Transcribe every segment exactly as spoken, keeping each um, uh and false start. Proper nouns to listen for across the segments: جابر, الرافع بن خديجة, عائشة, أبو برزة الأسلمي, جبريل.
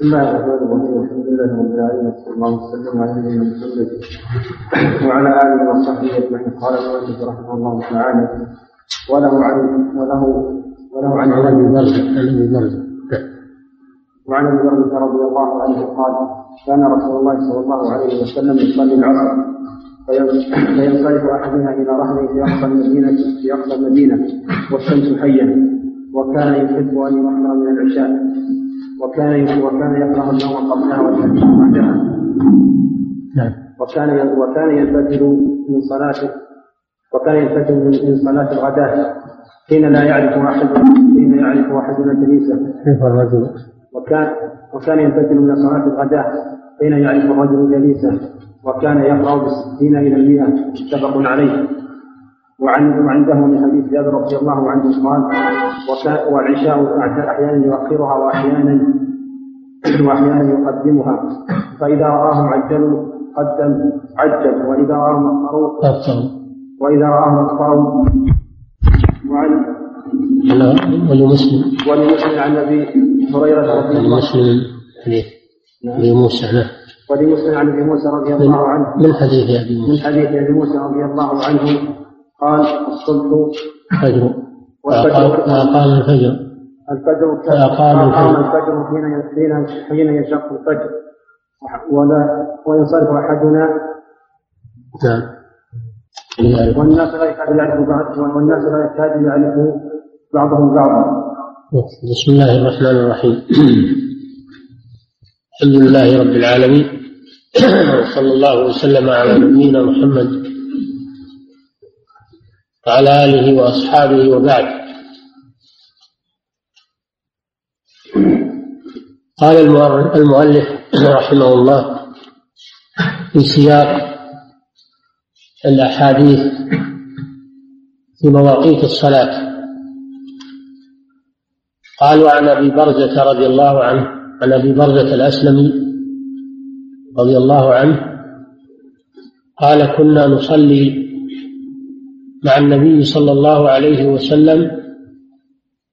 بسم الله الرحمن الرحيم. الحمد لله رب العالمين، صلى الله وسلم على نبينا محمد وعلى اله وصحبه اجمعين. قال المؤلف رحمه الله تعالى: وله عن وله وله عن ابي برزة وعن ابي برزة رضي الله عنه قال: كان رسول الله صلى الله عليه وسلم يصلي العصر فينصرف احدنا الى رحله في اقصى المدينه في اقصى المدينه والشمس حيه، وكان يحب ان يؤخر من العشاء، وكان وكان يكره النوم قبلها والحديث بعدها، وكان وكان ينفتل من صلاته وكان ينفتل من صلاة الغداة حين لا يعرف أحد حين يعرف أحدنا جليسه، وكان وكان ينفتل من صلاة الغداة حين يعرف الرجل جليسه، وكان يقرأ بالستين إلى المئة، متفق عليه. وعنده من حديث جابر رضي الله عنه قال: والعشاء أحيانا يؤخرها وأحيانا وأحيانا يقدمها، فإذا رآهم عجلوا قدم عجل، وإذا رآهم أخروا وإذا رآهم أخروا وعن ولمسلم ولمسلم عن أبي هريرة رضي الله عنه موسى ولمسلم عن أبي موسى رضي الله عنه من حديث أبي موسى من حديث أبي موسى رضي الله عنه قال: الصبح فجر فأقام الفجر الفجر فأقام الفجر حين حين يشق الفجر، ولا وينصرف أحدنا والناس لا يكاد يعرف والناس لا يكاد يعرف بعضهم بعضا. بسم الله الرحمن الرحيم. الحمد لله رب العالمين، وصلى الله وسلم على نبينا محمد وعلى آله وأصحابه، وبعد. قال المؤلف رحمه الله في سياق الأحاديث في مواقيت الصلاة: قال وعن أبي برزة رضي الله عنه عن أبي برزة الأسلمي رضي الله عنه قال: كنا نصلي مع النبي صلى الله عليه وسلم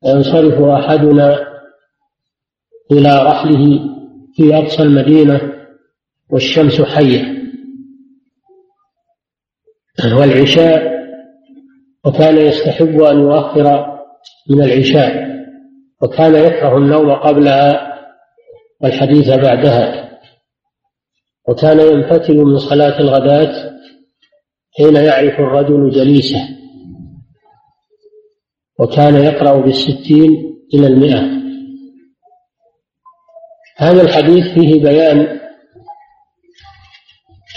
ينصرف أحدنا إلى رحله في أقصى المدينة والشمس حية والعشاء، وكان يستحب أن يؤخر من العشاء، وكان يكره النوم قبلها والحديث بعدها، وكان ينفتل من صلاة الغداة حين يعرف الرجل جليسه، وكان يقرأ بالستين إلى المئة. هذا الحديث فيه بيان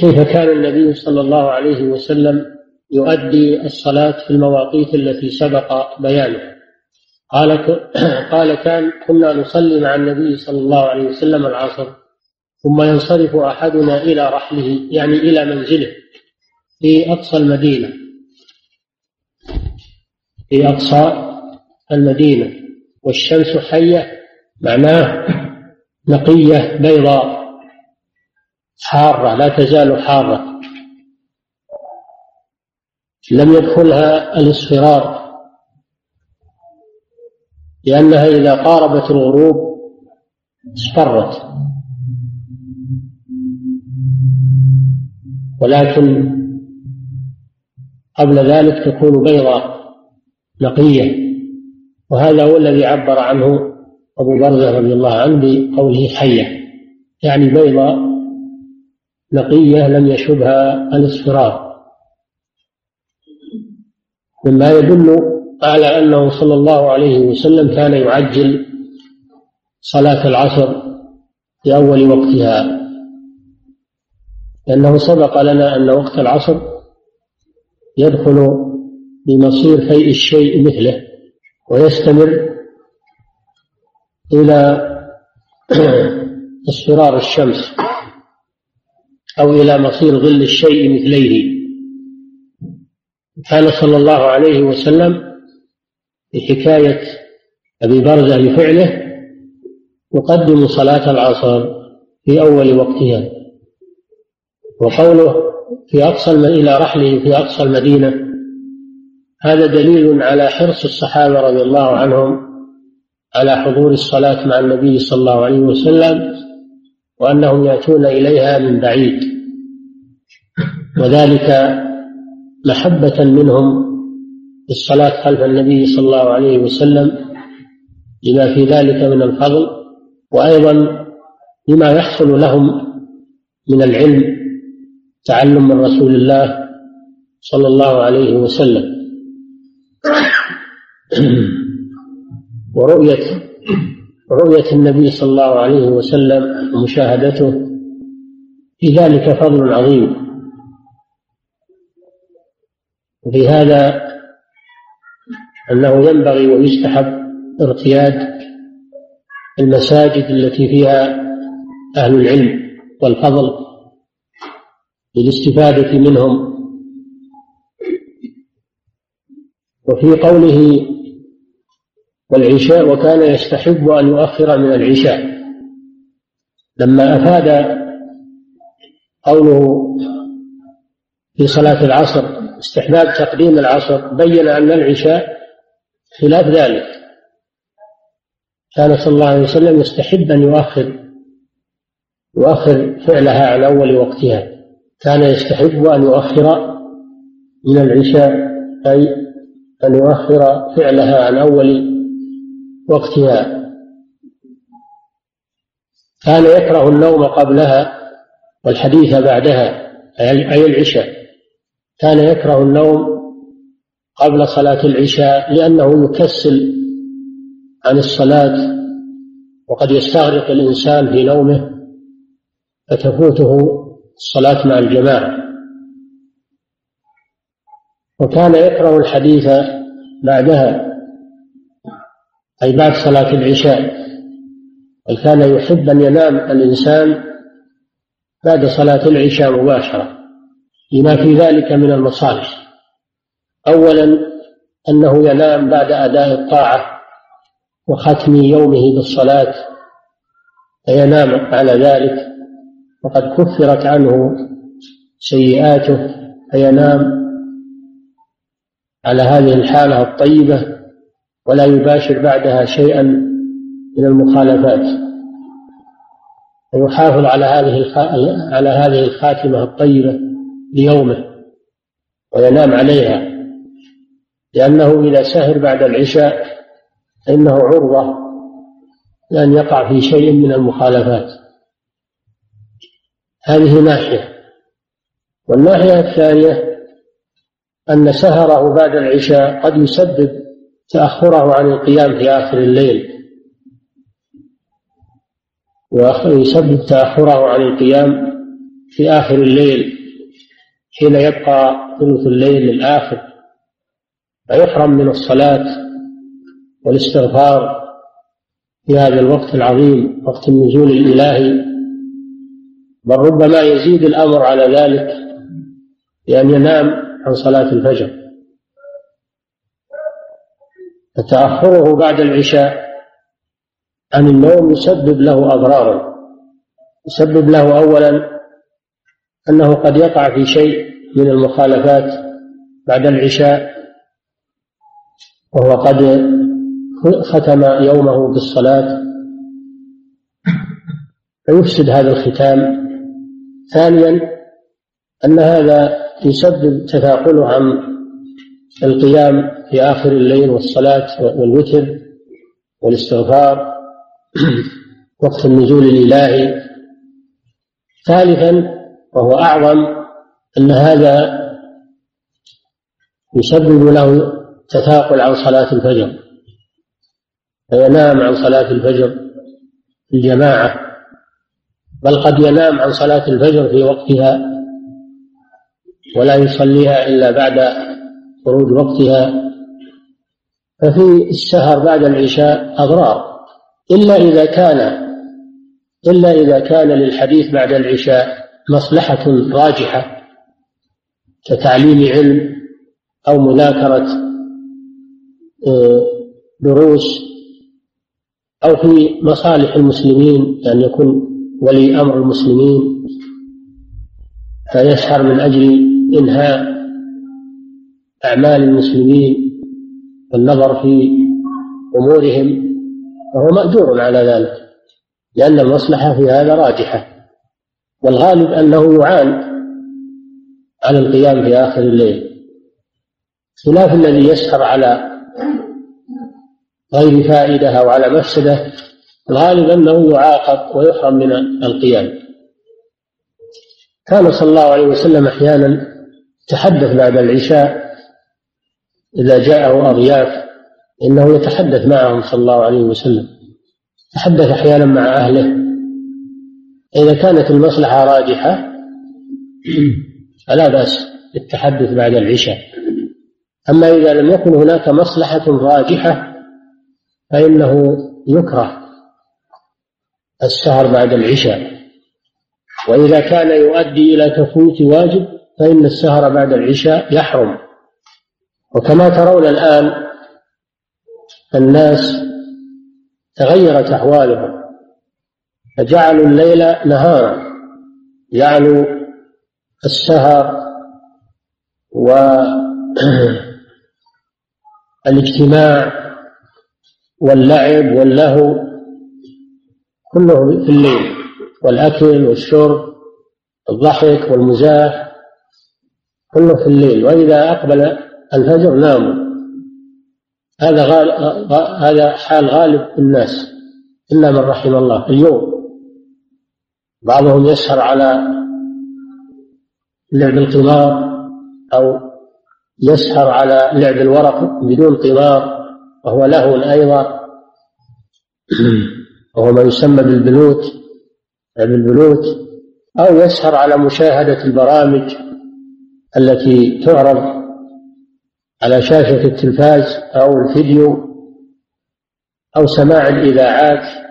كيف كان النبي صلى الله عليه وسلم يؤدي الصلاة في المواقيت التي سبق بيانها. قال قال كان كنا نصلي مع النبي صلى الله عليه وسلم العصر ثم ينصرف أحدنا إلى رحله، يعني إلى منزله في أقصى المدينة في أقصى المدينة والشمس حية، معناه نقية بيضاء حارة لا تزال حارة، لم يدخلها الاصفرار، لأنها إذا قاربت الغروب اصفرت، ولكن قبل ذلك تكون بيضاء نقية. وهذا هو الذي عبر عنه أبو برزة رضي الله عنه بقوله حية، يعني بيضاء نقية لم يشبها الاصفرار، مما يدل على أنه صلى الله عليه وسلم كان يعجل صلاة العصر في أول وقتها، لأنه سبق لنا أن وقت العصر يدخل بمصير فيء الشيء مثله ويستمر إلى اصفرار الشمس أو إلى مصير ظل الشيء مثليه. كان صلى الله عليه وسلم بحكاية أبي برزة لفعله يقدم صلاة العصر في أول وقتها. وقوله في أقصى إلى رحله في أقصى المدينة هذا دليل على حرص الصحابة رضي الله عنهم على حضور الصلاة مع النبي صلى الله عليه وسلم، وأنهم يأتون إليها من بعيد، وذلك محبة منهم بالصلاة خلف النبي صلى الله عليه وسلم لما في ذلك من الفضل، وأيضا لما يحصل لهم من العلم تعلم من رسول الله صلى الله عليه وسلم ورؤية رؤية النبي صلى الله عليه وسلم ومشاهدته، في ذلك فضل عظيم. وفي هذا أنه ينبغي ويستحب ارتياد المساجد التي فيها أهل العلم والفضل للاستفادة منهم. وفي قوله والعشاء وكان يستحب أن يؤخر من العشاء، لما أفاد قوله في صلاة العصر استحباب تقديم العصر بين أن العشاء خلاف ذلك، كان صلى الله عليه وسلم يستحب أن يؤخر يؤخر فعلها على أول وقتها، كان يستحب أن يؤخر من العشاء أي أن يؤخر فعلها عن أول وقتها. كان يكره النوم قبلها والحديث بعدها أي العشاء، كان يكره النوم قبل صلاة العشاء لأنه يكسل عن الصلاة، وقد يستغرق الإنسان في نومه فتفوته الصلاة مع الجماعة. وكان يكره الحديث بعدها أي بعد صلاة العشاء، وكان يحب أن ينام الإنسان بعد صلاة العشاء مباشرة لما في ذلك من المصالح. أولا أنه ينام بعد أداء الطاعة وختم يومه بالصلاة فينام على ذلك، وقد كفرت عنه سيئاته فينام على هذه الحالة الطيبة ولا يباشر بعدها شيئا من المخالفات، ويحافظ على هذه على هذه الخاتمة الطيبة ليومه وينام عليها، لأنه إذا سهر بعد العشاء فإنه عرضة لأن يقع في شيء من المخالفات. هذه ناحية. والناحية الثانية أن سهره بعد العشاء قد يسبب تأخره عن القيام في آخر الليل، ويسبب تأخره عن القيام في آخر الليل حين يبقى ثلث الليل الآخر، فيحرم من الصلاة والاستغفار في هذا الوقت العظيم وقت النزول الإلهي. بل ربما يزيد الأمر على ذلك لأن ينام عن صلاة الفجر، فتأخره بعد العشاء عن النوم يسبب له أضرارا، يسبب له أولا أنه قد يقع في شيء من المخالفات بعد العشاء وهو قد ختم يومه بالصلاة فيفسد هذا الختام. ثانيا أن هذا يسبب تثاقله عن القيام في آخر الليل والصلاة والوتر والاستغفار وقت النزول الإلهي. ثالثا وهو أعظم أن هذا يسبب له تثاقل عن صلاة الفجر فينام عن صلاة الفجر الجماعة، بل قد ينام عن صلاة الفجر في وقتها ولا يصليها إلا بعد خروج وقتها. ففي السهر بعد العشاء أضرار، إلا إذا كان إلا إذا كان للحديث بعد العشاء مصلحة راجحة كتعليم علم أو مذاكرة دروس أو في مصالح المسلمين، يعني يكون ولي أمر المسلمين فيسهر من أجل إنهاء أعمال المسلمين والنظر في أمورهم، فهو مأجور على ذلك. لأن المصلحة في هذا راجحة، والغالب أنه يعان على القيام في آخر الليل، خلاف الذي يسهر على غير فائدة أو على مفسدة، الغالب أنه يعاقب ويحرم من القيام. كان صلى الله عليه وسلم أحيانا يتحدث بعد العشاء إذا جاءه أضياف، إنه يتحدث معهم صلى الله عليه وسلم، تحدث أحيانا مع أهله. إذا كانت المصلحة راجحة فلا بأس بالتحدث بعد العشاء، أما إذا لم يكن هناك مصلحة راجحة فإنه يكره السهر بعد العشاء، وإذا كان يؤدي إلى تفويت واجب فإن السهر بعد العشاء يحرم. وكما ترون الآن الناس تغيرت أحوالهم، فجعلوا الليل نهارا، جعلوا السهر والاجتماع واللعب واللهو كله في الليل، والأكل والشرب الضحك والمزاح كله في الليل، وإذا أقبل الفجر ناموا. هذا غالب، هذا حال غالب الناس إلا من رحم الله. اليوم بعضهم يسهر على لعب القمار، أو يسهر على لعب الورق بدون قمار، وهو لهو أيضا، وهو ما يسمى بالبنوت، لعب البنوت، أو يسهر على مشاهدة البرامج التي تعرض على شاشة التلفاز أو الفيديو، أو سماع الإذاعات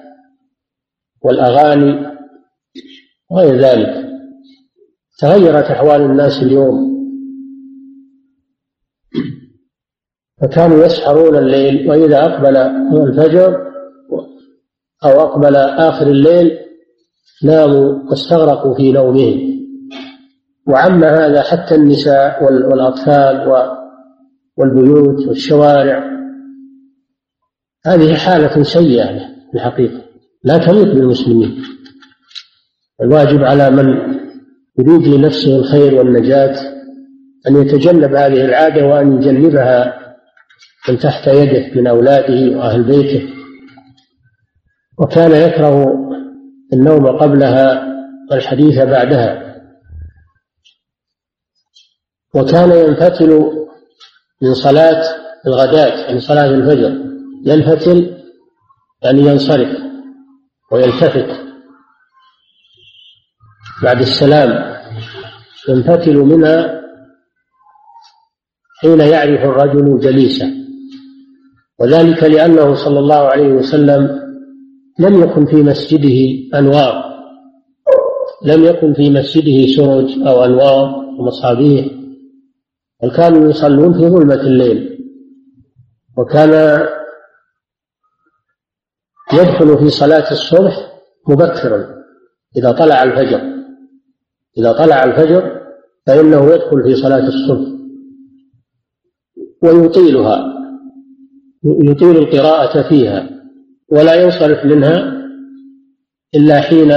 والأغاني وغير ذلك. تغيرت أحوال الناس اليوم، فكانوا يسهرون الليل، وإذا أقبل الفجر أو أقبل آخر الليل ناموا واستغرقوا في نومهم. وعم هذا حتى النساء والأطفال والبيوت والشوارع. هذه حالة سيئة بالحقيقة، لا تليق بالمسلمين. الواجب على من يريد لنفسه الخير والنجاة أن يتجنب هذه العادة، وأن يجنبها من تحت يده من أولاده وأهل بيته. وكان يكره النوم قبلها والحديث بعدها، وكان ينفتل من صلاة الغداة، من صلاة الفجر ينفتل، يعني ينصرف ويلتفت بعد السلام، ينفتل منها حين يعرف الرجل جليسه، وذلك لأنه صلى الله عليه وسلم لم يكن في مسجده أنوار، لم يكن في مسجده سرج أو أنوار ومصابيح، وكانوا يصلون في ظلمة الليل، وكان يدخل في صلاة الصبح مبكرا إذا طلع الفجر، إذا طلع الفجر فإنه يدخل في صلاة الصبح ويطيلها، يطيل القراءة فيها، ولا ينصرف منها إلا حين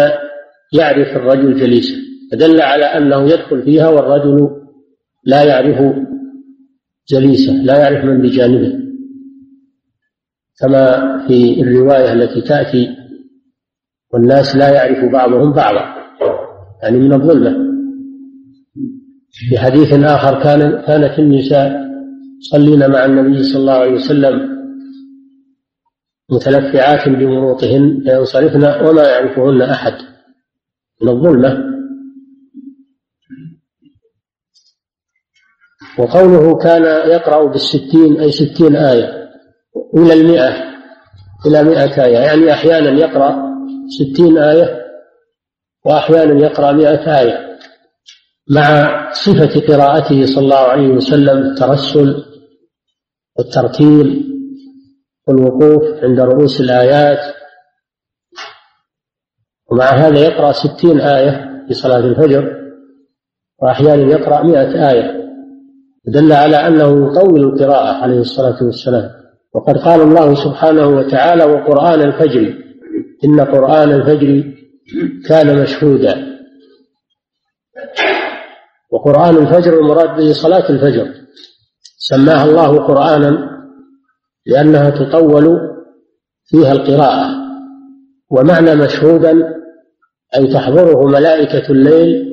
يعرف الرجل جليسه، فدل على أنه يدخل فيها والرجل لا يعرف جليسه، لا يعرف من بجانبه، كما في الرواية التي تأتي والناس لا يعرف بعضهم بعضا، يعني من الظلمة. في حديث آخر كان كانت النساء صلينا مع النبي صلى الله عليه وسلم متلفعات بمروطهن ينصرفن وما يعرفهن أحد، من الظلمة. وقوله كان يقرأ بالستين، أي ستين آية إلى المئة، إلى مئة آية، يعني أحيانا يقرأ ستين آية وأحيانا يقرأ مئة آية، مع صفة قراءته صلى الله عليه وسلم الترسل والترتيل والوقوف عند رؤوس الآيات. ومع هذا يقرأ ستين آية في صلاة الفجر، وأحيانا يقرأ مئة آية، دل على أنه يطول القراءة عليه الصلاة والسلام. وقد قال الله سبحانه وتعالى وقرآن الفجر إن قرآن الفجر كان مشهودا. وقرآن الفجر المراد به صلاة الفجر، سماها الله قرآنا لأنها تطول فيها القراءة. ومعنى مشهودا أي تحضره ملائكة الليل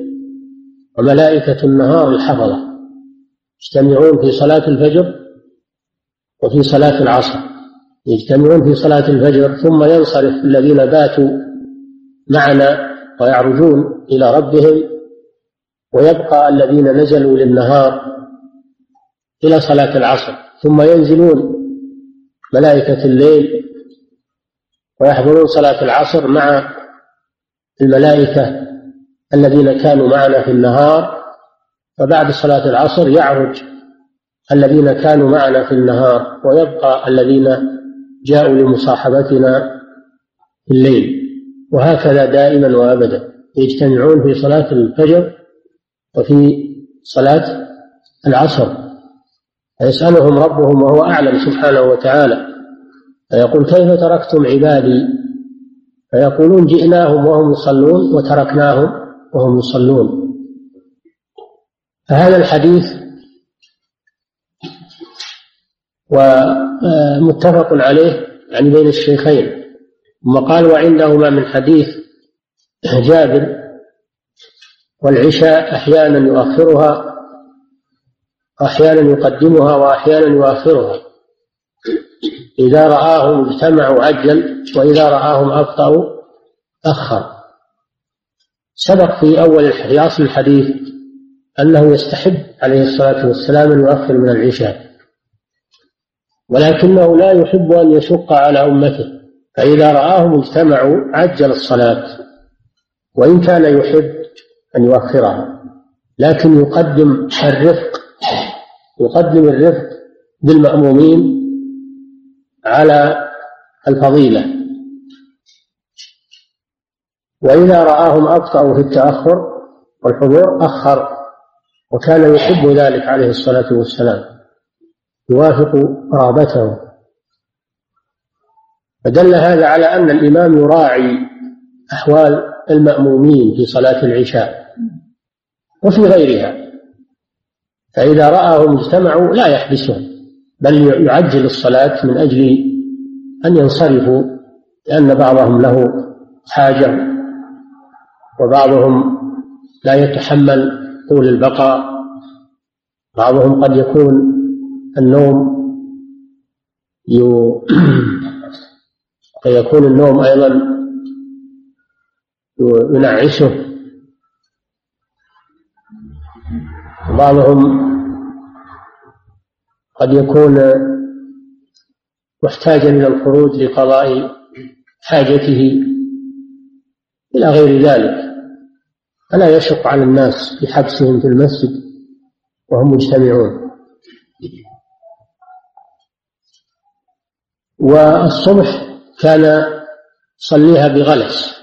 وملائكة النهار الحفظة، يجتمعون في صلاة الفجر وفي صلاة العصر، يجتمعون في صلاة الفجر ثم ينصرف الذين باتوا معنا ويعرجون إلى ربهم، ويبقى الذين نزلوا للنهار إلى صلاة العصر، ثم ينزلون ملائكة الليل ويحضرون صلاة العصر مع الملائكة الذين كانوا معنا في النهار. فبعد صلاة العصر يعرج الذين كانوا معنا في النهار ويبقى الذين جاءوا لمصاحبتنا في الليل، وهكذا دائما وأبدا يجتمعون في صلاة الفجر وفي صلاة العصر. فيسألهم ربهم وهو أعلم سبحانه وتعالى، فيقول كيف تركتم عبادي؟ فيقولون جئناهم وهم يصلون وتركناهم وهم يصلون. فهذا الحديث ومتفق عليه يعني بين الشيخين. ثم قال وعندهما من حديث جابر والعشاء أحيانا يؤخرها وأحيانا يقدمها وأحيانا يؤخرها، إذا رآهم اجتمعوا عجل وإذا رآهم أبطأوا أخر. سبق في أول في أصل الحديث أنه يستحب عليه الصلاة والسلام أن يؤخر من العشاء، ولكنه لا يحب أن يشق على أمته، فإذا رآهم اجتمعوا عجل الصلاة، وإن كان يحب أن يؤخرها، لكن يقدم الرفق يقدم الرفق بالمأمومين على الفضيلة. وإذا رآهم أبطأوا في التأخر والحضور أخر، وكان يحب ذلك عليه الصلاة والسلام، يوافق رغبته. فدل هذا على أن الإمام يراعي أحوال المأمومين في صلاة العشاء وفي غيرها، فإذا رآهم اجتمعوا لا يحبسهم بل يعجل الصلاة من أجل أن ينصرفوا، لأن بعضهم له حاجة وبعضهم لا يتحمل طول البقاء، بعضهم قد يكون النوم يكون النوم أيضا ينعشه، بعضهم قد يكون محتاجا إلى الخروج لقضاء حاجته إلى غير ذلك، فلا يشق على الناس بحبسهم في المسجد وهم مجتمعون. والصبح كان صليها بغلس،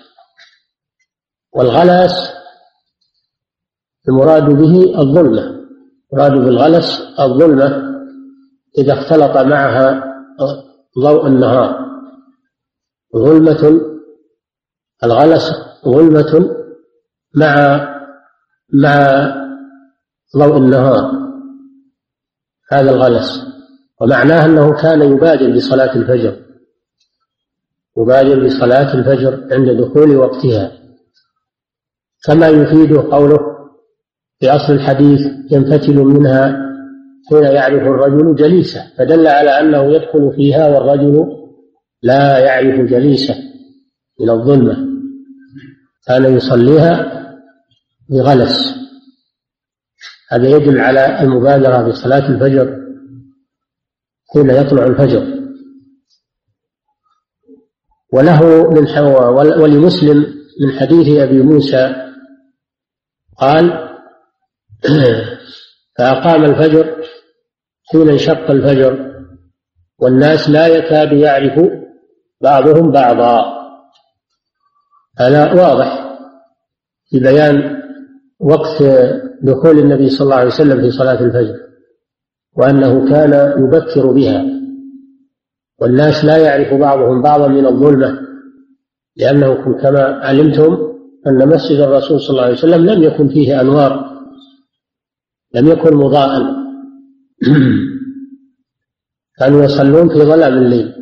والغلس المراد به الظلمة، المراد بالغلس الظلمة إذا اختلط معها ضوء النهار، ظلمة الغلس ظلمة مع مع ضوء النهار، هذا الغلس. ومعناه أنه كان يبادر بصلاة الفجر يبادر بصلاة الفجر عند دخول وقتها، كما يفيده قوله في أصل الحديث ينفتل منها حين يعرف الرجل جليسه، فدل على أنه يدخل فيها والرجل لا يعرف جليسه من الظلمة، كان يصليها بغلس. هذا يدل على المبادرة بصلاة الفجر حين يطلع الفجر. وله من حواء ولمسلم من حديث أبي موسى قال فأقام الفجر حين انشق الفجر والناس لا يكاد يعرف بعضهم بعضا. هذا واضح في بيان وقت دخول النبي صلى الله عليه وسلم في صلاة الفجر، وأنه كان يبكر بها والناس لا يعرف بعضهم بعضا من الظلمة لأنه كما علمتم أن مسجد الرسول صلى الله عليه وسلم لم يكن فيه أنوار، لم يكن مضاءً، كانوا يصلون في ظلام الليل،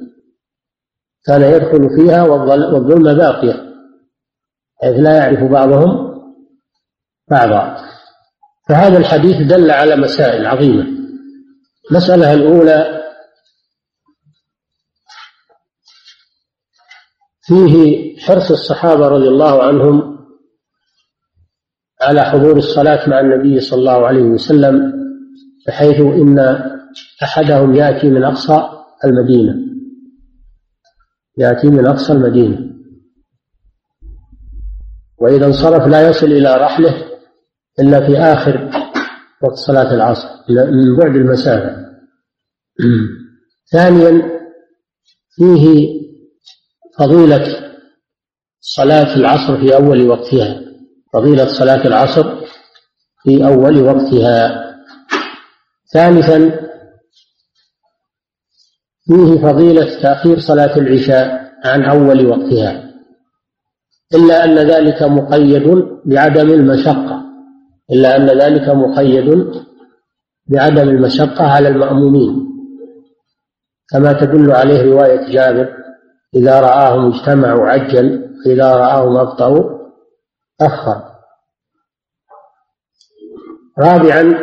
كان يدخل فيها والظلمة باقية حيث لا يعرف بعضهم بعضا. فهذا الحديث دل على مسائل عظيمة. المسألة الأولى: فيه حرص الصحابة رضي الله عنهم على حضور الصلاة مع النبي صلى الله عليه وسلم، بحيث إن أحدهم يأتي من أقصى المدينة، يأتي من أقصى المدينة، وإذا انصرف لا يصل إلى رحله إلا في آخر وقت صلاة العصر من بعد المسافة. ثانيا: فيه فضيلة صلاة العصر في أول وقتها، فضيلة صلاة العصر في أول وقتها. ثالثا: فيه فضيلة تأخير صلاة العشاء عن أول وقتها، إلا أن ذلك مقيد بعدم المشقة، إلا أن ذلك مقيد بعدم المشقة على المأمومين، كما تدل عليه رواية جابر: إذا رآهم اجتمعوا عجل، إذا رآهم أبطأوا أخر. رابعا: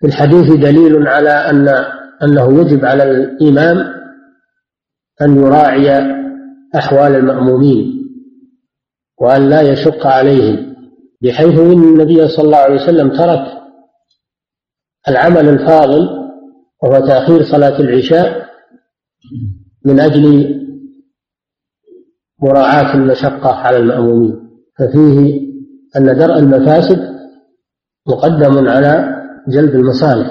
في الحديث دليل على أن أنه يجب على الإمام أن يراعي أحوال المأمومين وأن لا يشق عليهم، بحيث إن النبي صلى الله عليه وسلم ترك العمل الفاضل وهو تأخير صلاة العشاء من أجل مراعاة المشقة على المأمومين، ففيه أن درء المفاسد مقدم على جلب المصالح.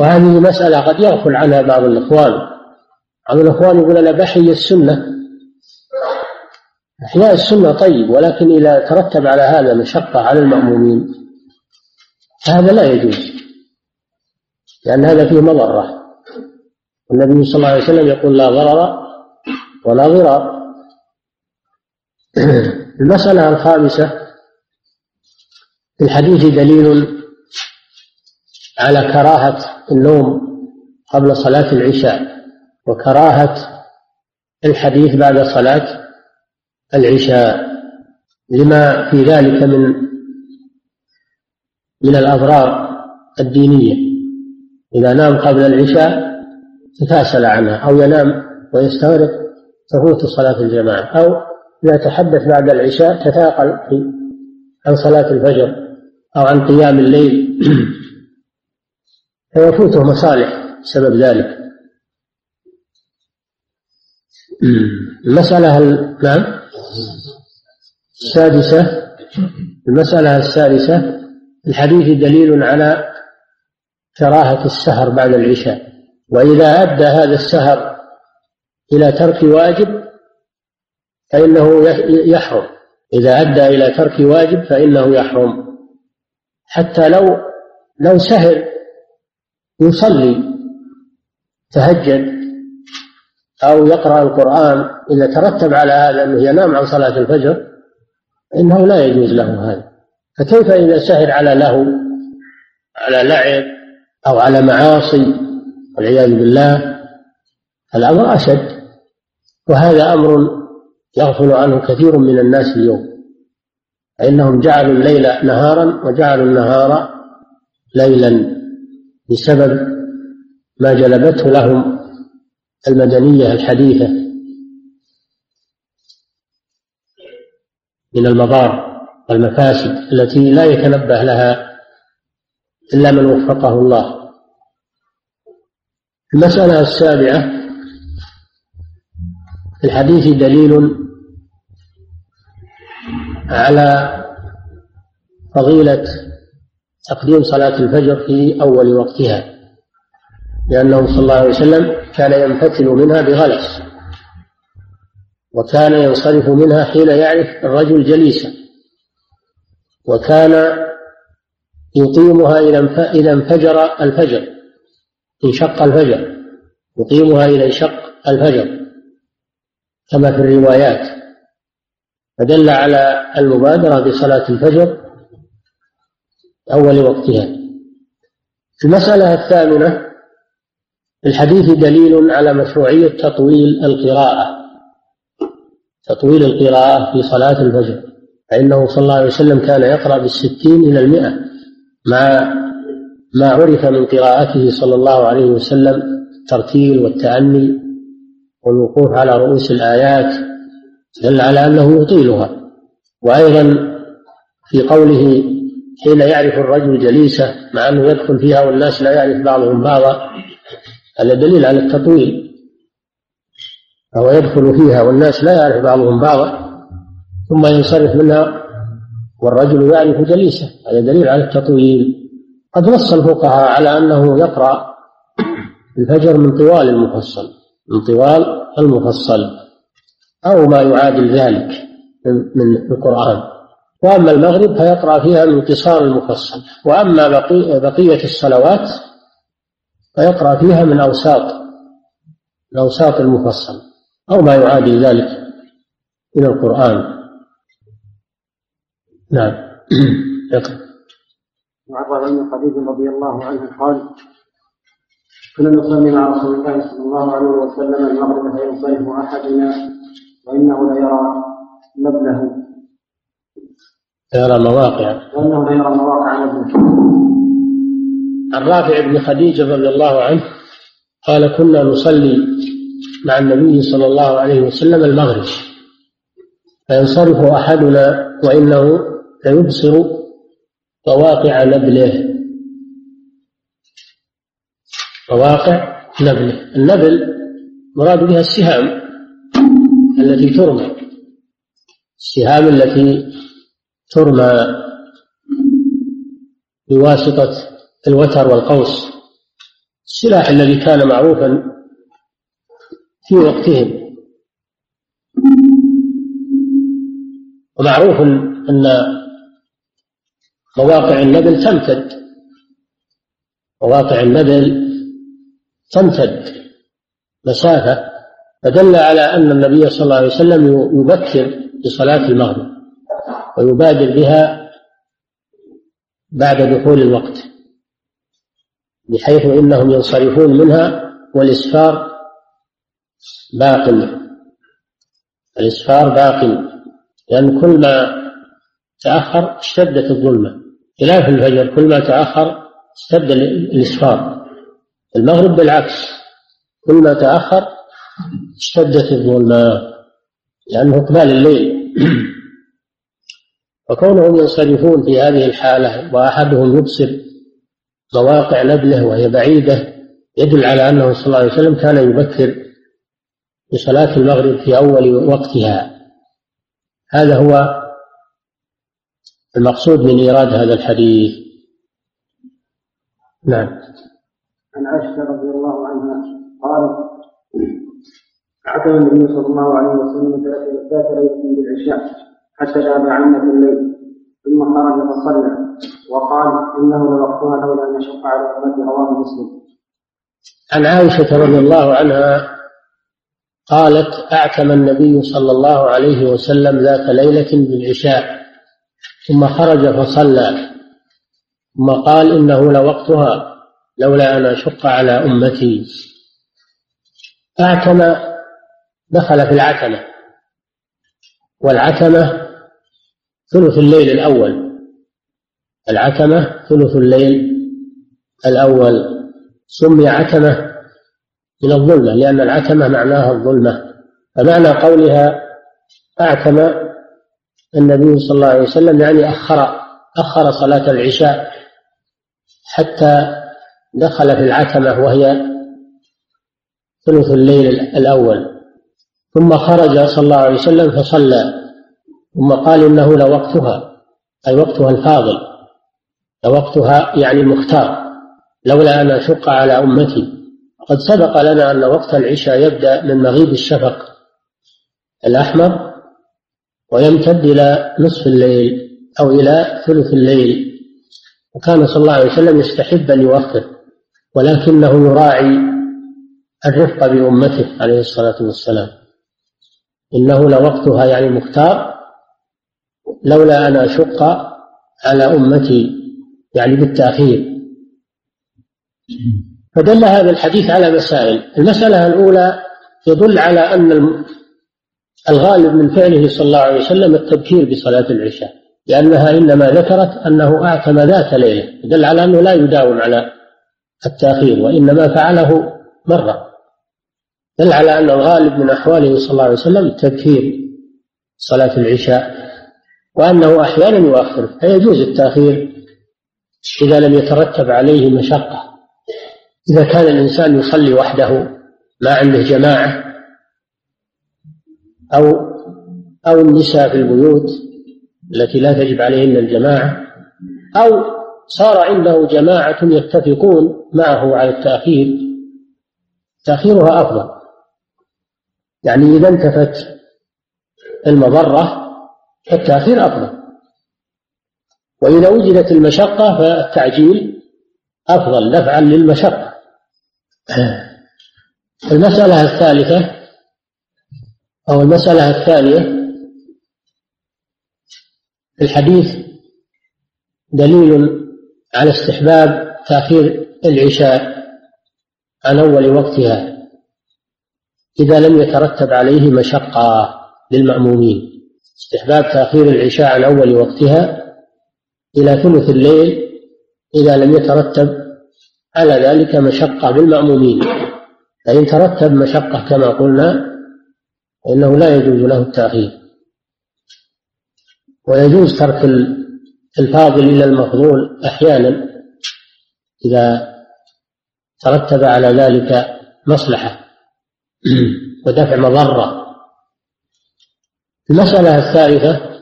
وهذه مسألة قد يغفل عنها بعض الإخوان. بعض الإخوان يقول: أنا بحيي السنة. إحياء السنة طيب، ولكن إذا ترتب على هذا مشقة على المأمومين فهذا لا يجوز، لأن هذا فيه مضرة. النبي صلى الله عليه وسلم يقول: لا ضرر ولا ضرار. المسألة الخامسة: في الحديث دليل على كراهة النوم قبل صلاة العشاء وكراهة الحديث بعد صلاة العشاء، لما في ذلك من من الأضرار الدينية. إذا نام قبل العشاء تكاسل عنها، أو ينام ويستغرق تفوت صلاة الجماعة، أو لا يتحدث بعد العشاء تثاقل عن صلاة الفجر أو عن قيام الليل فيفوته مصالح بسبب ذلك. المسألة السادسة المسألة السادسة الحديث دليل على كراهة السهر بعد العشاء، وإذا أدى هذا السهر إلى ترك واجب فإنه يحرم، إذا أدى إلى ترك واجب فإنه يحرم، حتى لو لو سهر يصلي تهجد أو يقرأ القرآن، إذا ترتب على هذا أنه ينام عن صلاة الفجر إنه لا يجوز له هذا. فكيف إذا سهر على لهو، على لعب، أو على معاصي والعياذ بالله؟ الأمر أشد، وهذا أمر يغفل عنه كثير من الناس اليوم، فإنهم جعلوا الليل نهارا وجعلوا النهار ليلا بسبب ما جلبته لهم المدنية الحديثة من المضار والمفاسد التي لا يتنبه لها إلا من وفقه الله. المسألة السابعة: الحديث دليل على فضيلة تقديم صلاة الفجر في أول وقتها، لأنه صلى الله عليه وسلم كان ينفتل منها بغلس، وكان ينصرف منها حين يعرف الرجل جليسه، وكان يقيمها إذا انفجر الفجر، انشق الفجر، يقيمها إلى انشق الفجر، كما في الروايات، فدل على المبادرة بصلاة الفجر أول وقتها. المسألة الثامنة: في الحديث دليل على مشروعية تطويل القراءة تطويل القراءة في صلاة الفجر، فإنه صلى الله عليه وسلم كان يقرأ بالستين إلى المئة مع ما عرف من قراءته صلى الله عليه وسلم الترتيل والتأني والوقوف على رؤوس الآيات، دل على أنه يطيلها. وأيضا في قوله حين يعرف الرجل جليسة مع أنه يدخل فيها والناس لا يعرف بعضهم بعضا، هذا دليل على التطويل، فهو يدخل فيها والناس لا يعرف بعضهم بعضا ثم ينصرف منها والرجل يعرف جليسة، هذا دليل على التطويل. قد نص الفقهاء على أنه يقرأ الفجر من طوال المفصل من طوال المفصل أو ما يعادل ذلك من القرآن، وأما المغرب فيقرأ فيها من قصار المفصل، وأما بقي بقية الصلوات فيقرأ فيها من أوساط من أوساط المفصل أو ما يعادل ذلك من القرآن. نعم. يقرأ وعبر ابن خديجة رضي الله عنه قال: كنا نصلي مع رسول الله صلى الله عليه وسلم المغرب فينصرف أحدنا وإنه ليرى مبنه يرى مواقع وإنه ليرى مواقع مبنه. الرافع بن خديجة رضي الله عنه قال: كنا نصلي مع النبي صلى الله عليه وسلم المغرب فينصرف أحدنا وإنه ليبصر مواقع نبله مواقع نبله النبل مراد بها السهام التي ترمى السهام التي ترمى بواسطة الوتر والقوس، السلاح الذي كان معروفا في وقتهم. ومعروف أن مواقع النبل تمتد مواقع النبل تمتد مسافة، فدل على أن النبي صلى الله عليه وسلم يبكر بصلاة المغرب ويبادر بها بعد دخول الوقت، بحيث إنهم ينصرفون منها والإسفار باق الإسفار باق لأن يعني كل ما تأخر اشتدت الظلمة، خلاف الفجر كل ما تأخر اشتد الإسفار. المغرب بالعكس كل ما تأخر اشتدت الظلمة لأنه إقبال الليل. وكونهم ينصرفون في هذه الحالة وأحدهم يبصر مواقع نبله وهي بعيدة يدل على أنه صلى الله عليه وسلم كان يبكر بصلاة المغرب في أول وقتها. هذا هو المقصود من إيراد هذا الحديث. نعم. عن عائشة رضي الله عنها قالت: عتب النبي صلى الله عليه وسلم ذات ليلة بالعشاء حتى ذهب عنا بالليل ثم خرج فصلى وقال: إنه لوقتها لولا أن أشق على أمتي. رواه مسلم. عن عائشة رضي الله عنها قالت: أعتم النبي صلى الله عليه وسلم ذات ليلة بالعشاء ثم خرج فصلى ثم قال: إنه لوقتها لولا أن أشق على أمتي. أعتم دخل في العتمة، والعتمة ثلث الليل الأول العتمة ثلث الليل الأول سمي عتمة من الظلمة لأن العتمة معناها الظلمة، فمعنى قولها أعتم النبي صلى الله عليه وسلم يعني أخر أخر صلاة العشاء حتى دخل في العتمة وهي ثلث الليل الأول ثم خرج صلى الله عليه وسلم فصلى ثم قال: إنه لوقتها أي وقتها الفاضل، لوقتها يعني المختار، لولا أن أشق على أمتي. قد سبق لنا أن وقت العشاء يبدأ من مغيب الشفق الأحمر ويمتد إلى نصف الليل أو إلى ثلث الليل، وكان صلى الله عليه وسلم يستحب أن يوفر ولكنه يراعي الرفق بأمته عليه الصلاة والسلام. إنه لوقتها، يعني مختار، لولا أن أشق على أمتي، يعني بالتأخير. فدل هذا الحديث على مسائل. المسألة الأولى يدل على أن الغالب من فعله صلى الله عليه وسلم التبكير بصلاة العشاء، لأنها إنما ذكرت أنه أعتم ذات ليلة، يدل على أنه لا يداوم على التأخير، وإنما فعله مرة، دل على أن الغالب من أحواله صلى الله عليه وسلم التبكير صلاة العشاء، وأنه أحيانا يؤخر، فيجوز التأخير إذا لم يترتب عليه مشقة. إذا كان الإنسان يصلي وحده ما عنده جماعة، أو أو النساء في البيوت التي لا تجب عليهن الجماعة، أو صار عنده جماعة يتفقون معه على التأخير، تأخيرها أفضل، يعني إذا انتفت المضرة فالتأخير أفضل، وإذا وجدت المشقة فالتعجيل أفضل دفعا للمشقة. المسألة الثالثة أو المسألة الثانية، الحديث دليل على استحباب تأخير العشاء عن أول وقتها إذا لم يترتب عليه مشقة للمأمومين، استحباب تأخير العشاء عن أول وقتها إلى ثلث الليل إذا لم يترتب على ذلك مشقة بالمأمومين. فإن ترتب مشقة كما قلنا إنه لا يجوز له التأخير، ويجوز ترك الفاضل إلى المفضول أحيانا إذا ترتب على ذلك مصلحة ودفع مضرة. المسألة الثالثة،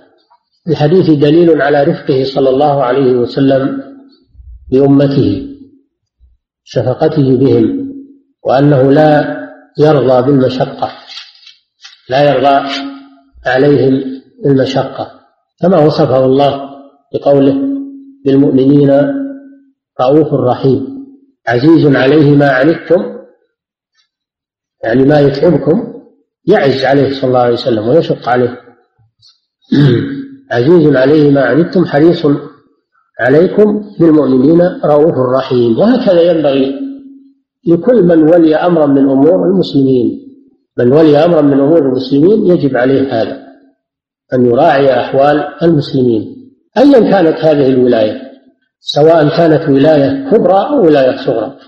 الحديث دليل على رفقه صلى الله عليه وسلم بأمته، شفقته بهم، وأنه لا يرضى بالمشقة، لا يرضى عليهم المشقة، كما وصفه الله بقوله بالمؤمنين رؤوف رحيم، عزيز عليه ما عنتم، يعني ما يتعبكم يعز عليه صلى الله عليه وسلم ويشق عليه، عزيز عليه ما عنتم حريص عليكم بالمؤمنين رؤوف رحيم. وهكذا ينبغي لكل من ولي أمرا من أمور المسلمين، من ولي أمرا من أمور المسلمين يجب عليه هذا، أن يراعي أحوال المسلمين أيا كانت هذه الولاية، سواء كانت ولاية كبرى أو ولاية صغرى،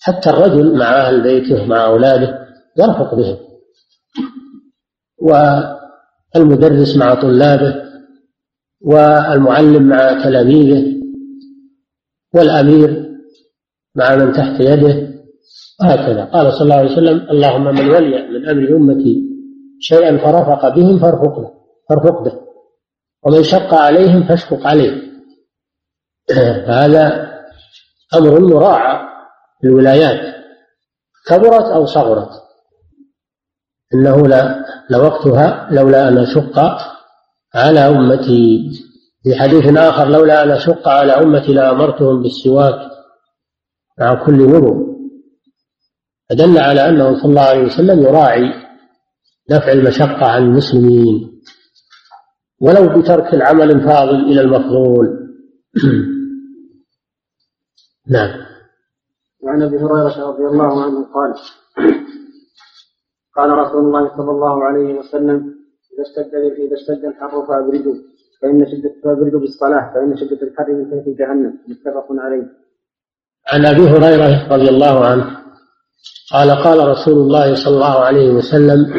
حتى الرجل مع أهل بيته مع أولاده يرفق بهم، والمدرس مع طلابه، والمعلم مع تلاميذه، والأمير مع من تحت يده، وهكذا. قال صلى الله عليه وسلم اللهم من ولي من أمر أمتي شيئا فرفق بهم فارفق به, فارفق به. ومن شق عليهم فاشفق عليه. هذا أمر مراعى الولايات كبرت أو صغرت، إنه لا لوقتها لولا أن أشق على أمتي. في حديث آخر لولا أن أشق على أمتي لأمرتهم بالسواك مع كل وضوء، فدل على أنه صلى الله عليه وسلم يراعي دفع المشقة عن المسلمين ولو بترك العمل الفاضل إلى المفضول. نعم. وعن أبي هريرة رضي الله عنه قال قال رسول الله صلى الله عليه وسلم إذا اشتد إذا اشتد الحر فأبردوا فإن شدة فأبردوا بالصلاة فإن شدة الحر من كيف جهنم، متفق عليه. عن أبي هريرة رضي الله عنه قال قال رسول الله صلى الله عليه وسلم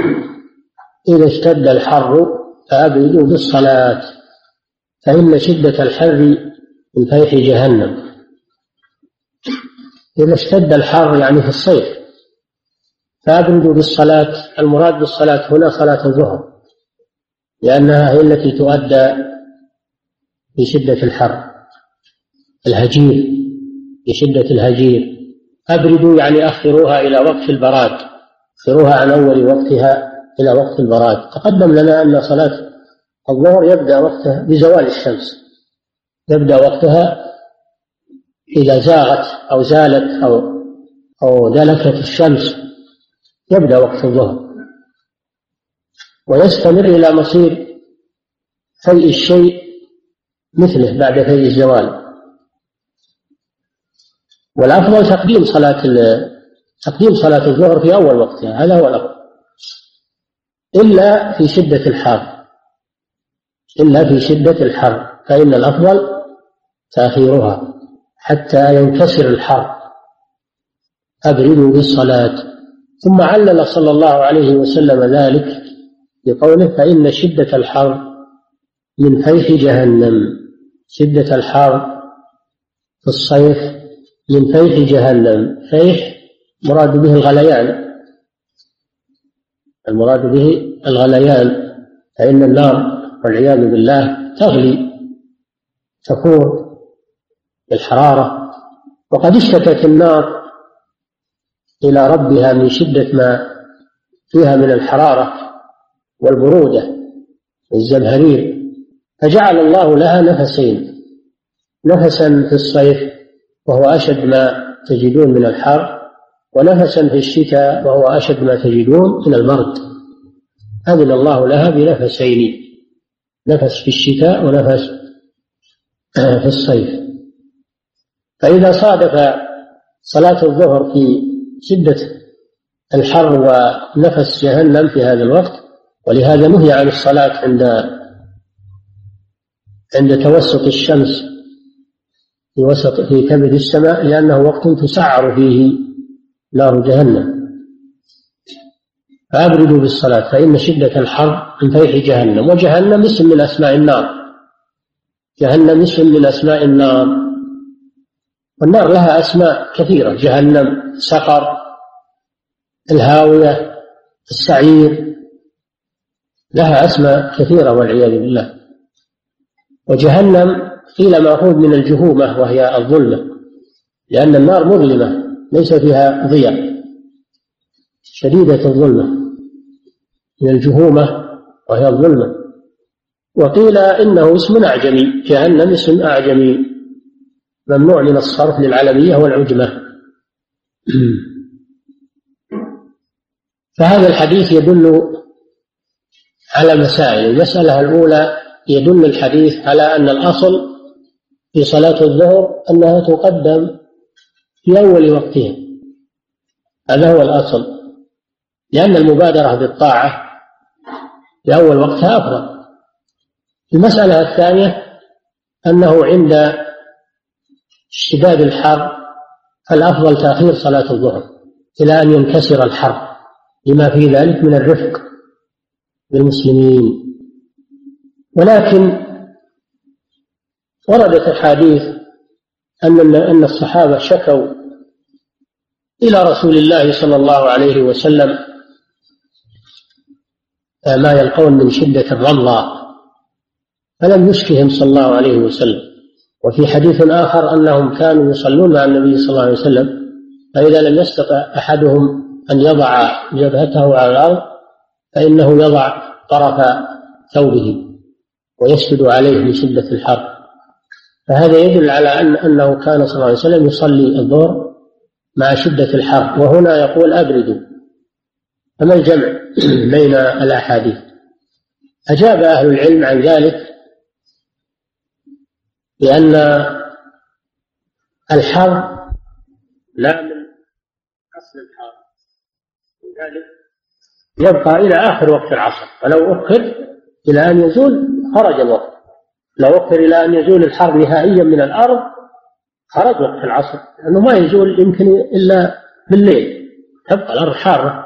إذا اشتد الحر فأبردوا بالصلاة فإن شدة الحر من فيح جهنم. إذا اشتد الحر يعني في الصيف فأبردوا بالصلاة، المراد بالصلاة هنا صلاة الظهر، لأنها هي التي تؤدى في شدة الحر، الهجير، في شدة الهجير. أبردوا يعني أخروها إلى وقت البراد، أخروها عن أول وقتها إلى وقت البراد. تقدم لنا أن صلاة الظهر يبدأ وقتها بزوال الشمس، يبدأ وقتها إذا زاغت أو زالت أو أو دلكت الشمس، يبدأ وقت الظهر. ويستمر إلى مصير فيء الشيء مثله بعد فيء الزوال. والأفضل تقديم صلاة تقديم صلاة الظهر في أول وقتها، هذا هو الأفضل، إلا في شدة الحر إلا في شدة الحر فإن الأفضل تأخيرها حتى ينكسر الحر، أبردوا بالصلاة. ثم علل صلى الله عليه وسلم ذلك بقوله فإن شدة الحر من فيح جهنم، شدة الحر في الصيف من فيح جهنم. فيح مراد به الغليان، المراد به الغليان، فإن النار والعياذ بالله تغلي تفور بالحرارة. وقد اشتكت النار إلى ربها من شدة ما فيها من الحرارة والبرودة والزمهرير، فجعل الله لها نفسين، نفسا في الصيف وهو أشد ما تجدون من الحر، ونفسا في الشتاء وهو أشد ما تجدون من البرد. أذن الله لها بنفسين، نفس في الشتاء ونفس في الصيف. فإذا صادف صلاة الظهر في شدة الحر ونفس جهنم في هذا الوقت، ولهذا نهي عن الصلاة عند عند توسط الشمس في وسط في كبد السماء، لأنه وقت تسعر فيه نار جهنم. فأبردوا بالصلاة فإن شدة الحر من فيح جهنم. وجهنم اسم من أسماء النار، جهنم اسم من أسماء النار، والنار لها أسماء كثيرة، جهنم، سقر، الهاوية، السعير، لها أسماء كثيرة والعياذ بالله. وجهنم قيل مأخوذ من الجهومة وهي الظلمة، لأن النار مظلمة ليس فيها ضياء، شديدة الظلمة، من الجهومة وهي الظلمة. وقيل إنه اسم أعجمي، جهنم اسم أعجمي ممنوع من الصرف للعلمية والعجمة. فهذا الحديث يدل على مسائل. المسألة الأولى، يدل الحديث على أن الأصل في صلاة الظهر أنها تقدم في أول وقتها، هذا هو الأصل، لأن المبادرة بالطاعة في أول وقتها أفضل. المسألة الثانية أنه عند اشتداد الحر فالأفضل تأخير صلاة الظهر إلى أن ينكسر الحر، لما في ذلك من الرفق بالمسلمين. ولكن وردت أحاديث أن أن الصحابة شكوا إلى رسول الله صلى الله عليه وسلم ما يلقون من شدة الرمضاء، فلم يشكهم صلى الله عليه وسلم. وفي حديث آخر أنهم كانوا يصلون مع النبي صلى الله عليه وسلم، فإذا لم يستطع أحدهم أن يضع جبهته على الأرض فإنه يضع طرف ثوبه ويسجد عليه لشدة الحر. فهذا يدل على أن أنه كان صلى الله عليه وسلم يصلي الظهر مع شدة الحر، وهنا يقول أبردوا. فما الجمع بين الأحاديث؟ أجاب أهل العلم عن ذلك لأن الحر لا من أصل الحر، لذلك يبقى إلى آخر وقت العصر، فلو أخر إلى أن يزول خرج الوقت، لو أخر إلى أن يزول الحر نهائيا من الأرض خرج وقت العصر، لأنه ما يزول يمكن إلا بالليل، تبقى الأرض حارة.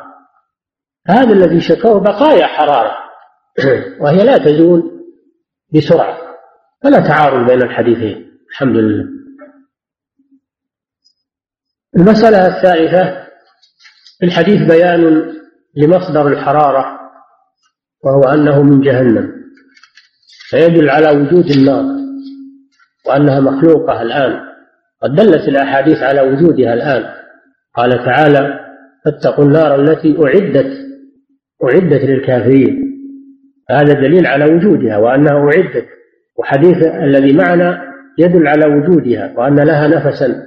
هذا الذي شكوه بقايا حرارة وهي لا تزول بسرعة، فلا تعارض بين الحديثين، الحمد لله. المسألة الثالثة، الحديث بيان لمصدر الحرارة وهو أنه من جهنم، فيدل على وجود النار وأنها مخلوقة الآن، قد دلت الأحاديث على وجودها الآن. قال تعالى فاتقوا النار التي أعدت أعدت للكافرين، هذا دليل على وجودها وأنها أعدت. وحديث الذي معنا يدل على وجودها وأن لها نفسا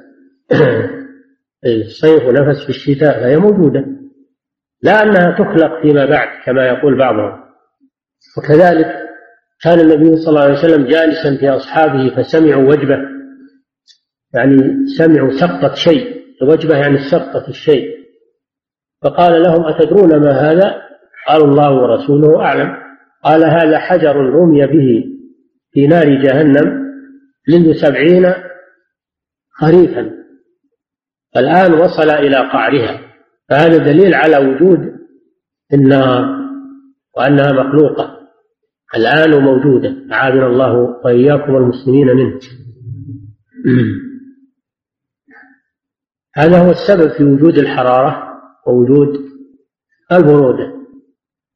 الصيف ونفس في الشتاء، فهي موجودة، لا أنها تخلق فيما بعد كما يقول بعضهم، وكذلك كان النبي صلى الله عليه وسلم جالسا في أصحابه فسمعوا وجبة، يعني سمعوا سقطة شيء، الوجبة يعني سقطة الشيء، فقال لهم أتدرون ما هذا؟ قالوا الله ورسوله أعلم. قال هذا حجر رمي به في نار جهنم منذ سبعين خريفا الآن وصل إلى قعرها، فهذا دليل على وجود النار وأنها مخلوقة الآن وموجودة، أعاذنا الله وإياكم المسلمين منه. هذا هو السبب في وجود الحرارة ووجود البرودة.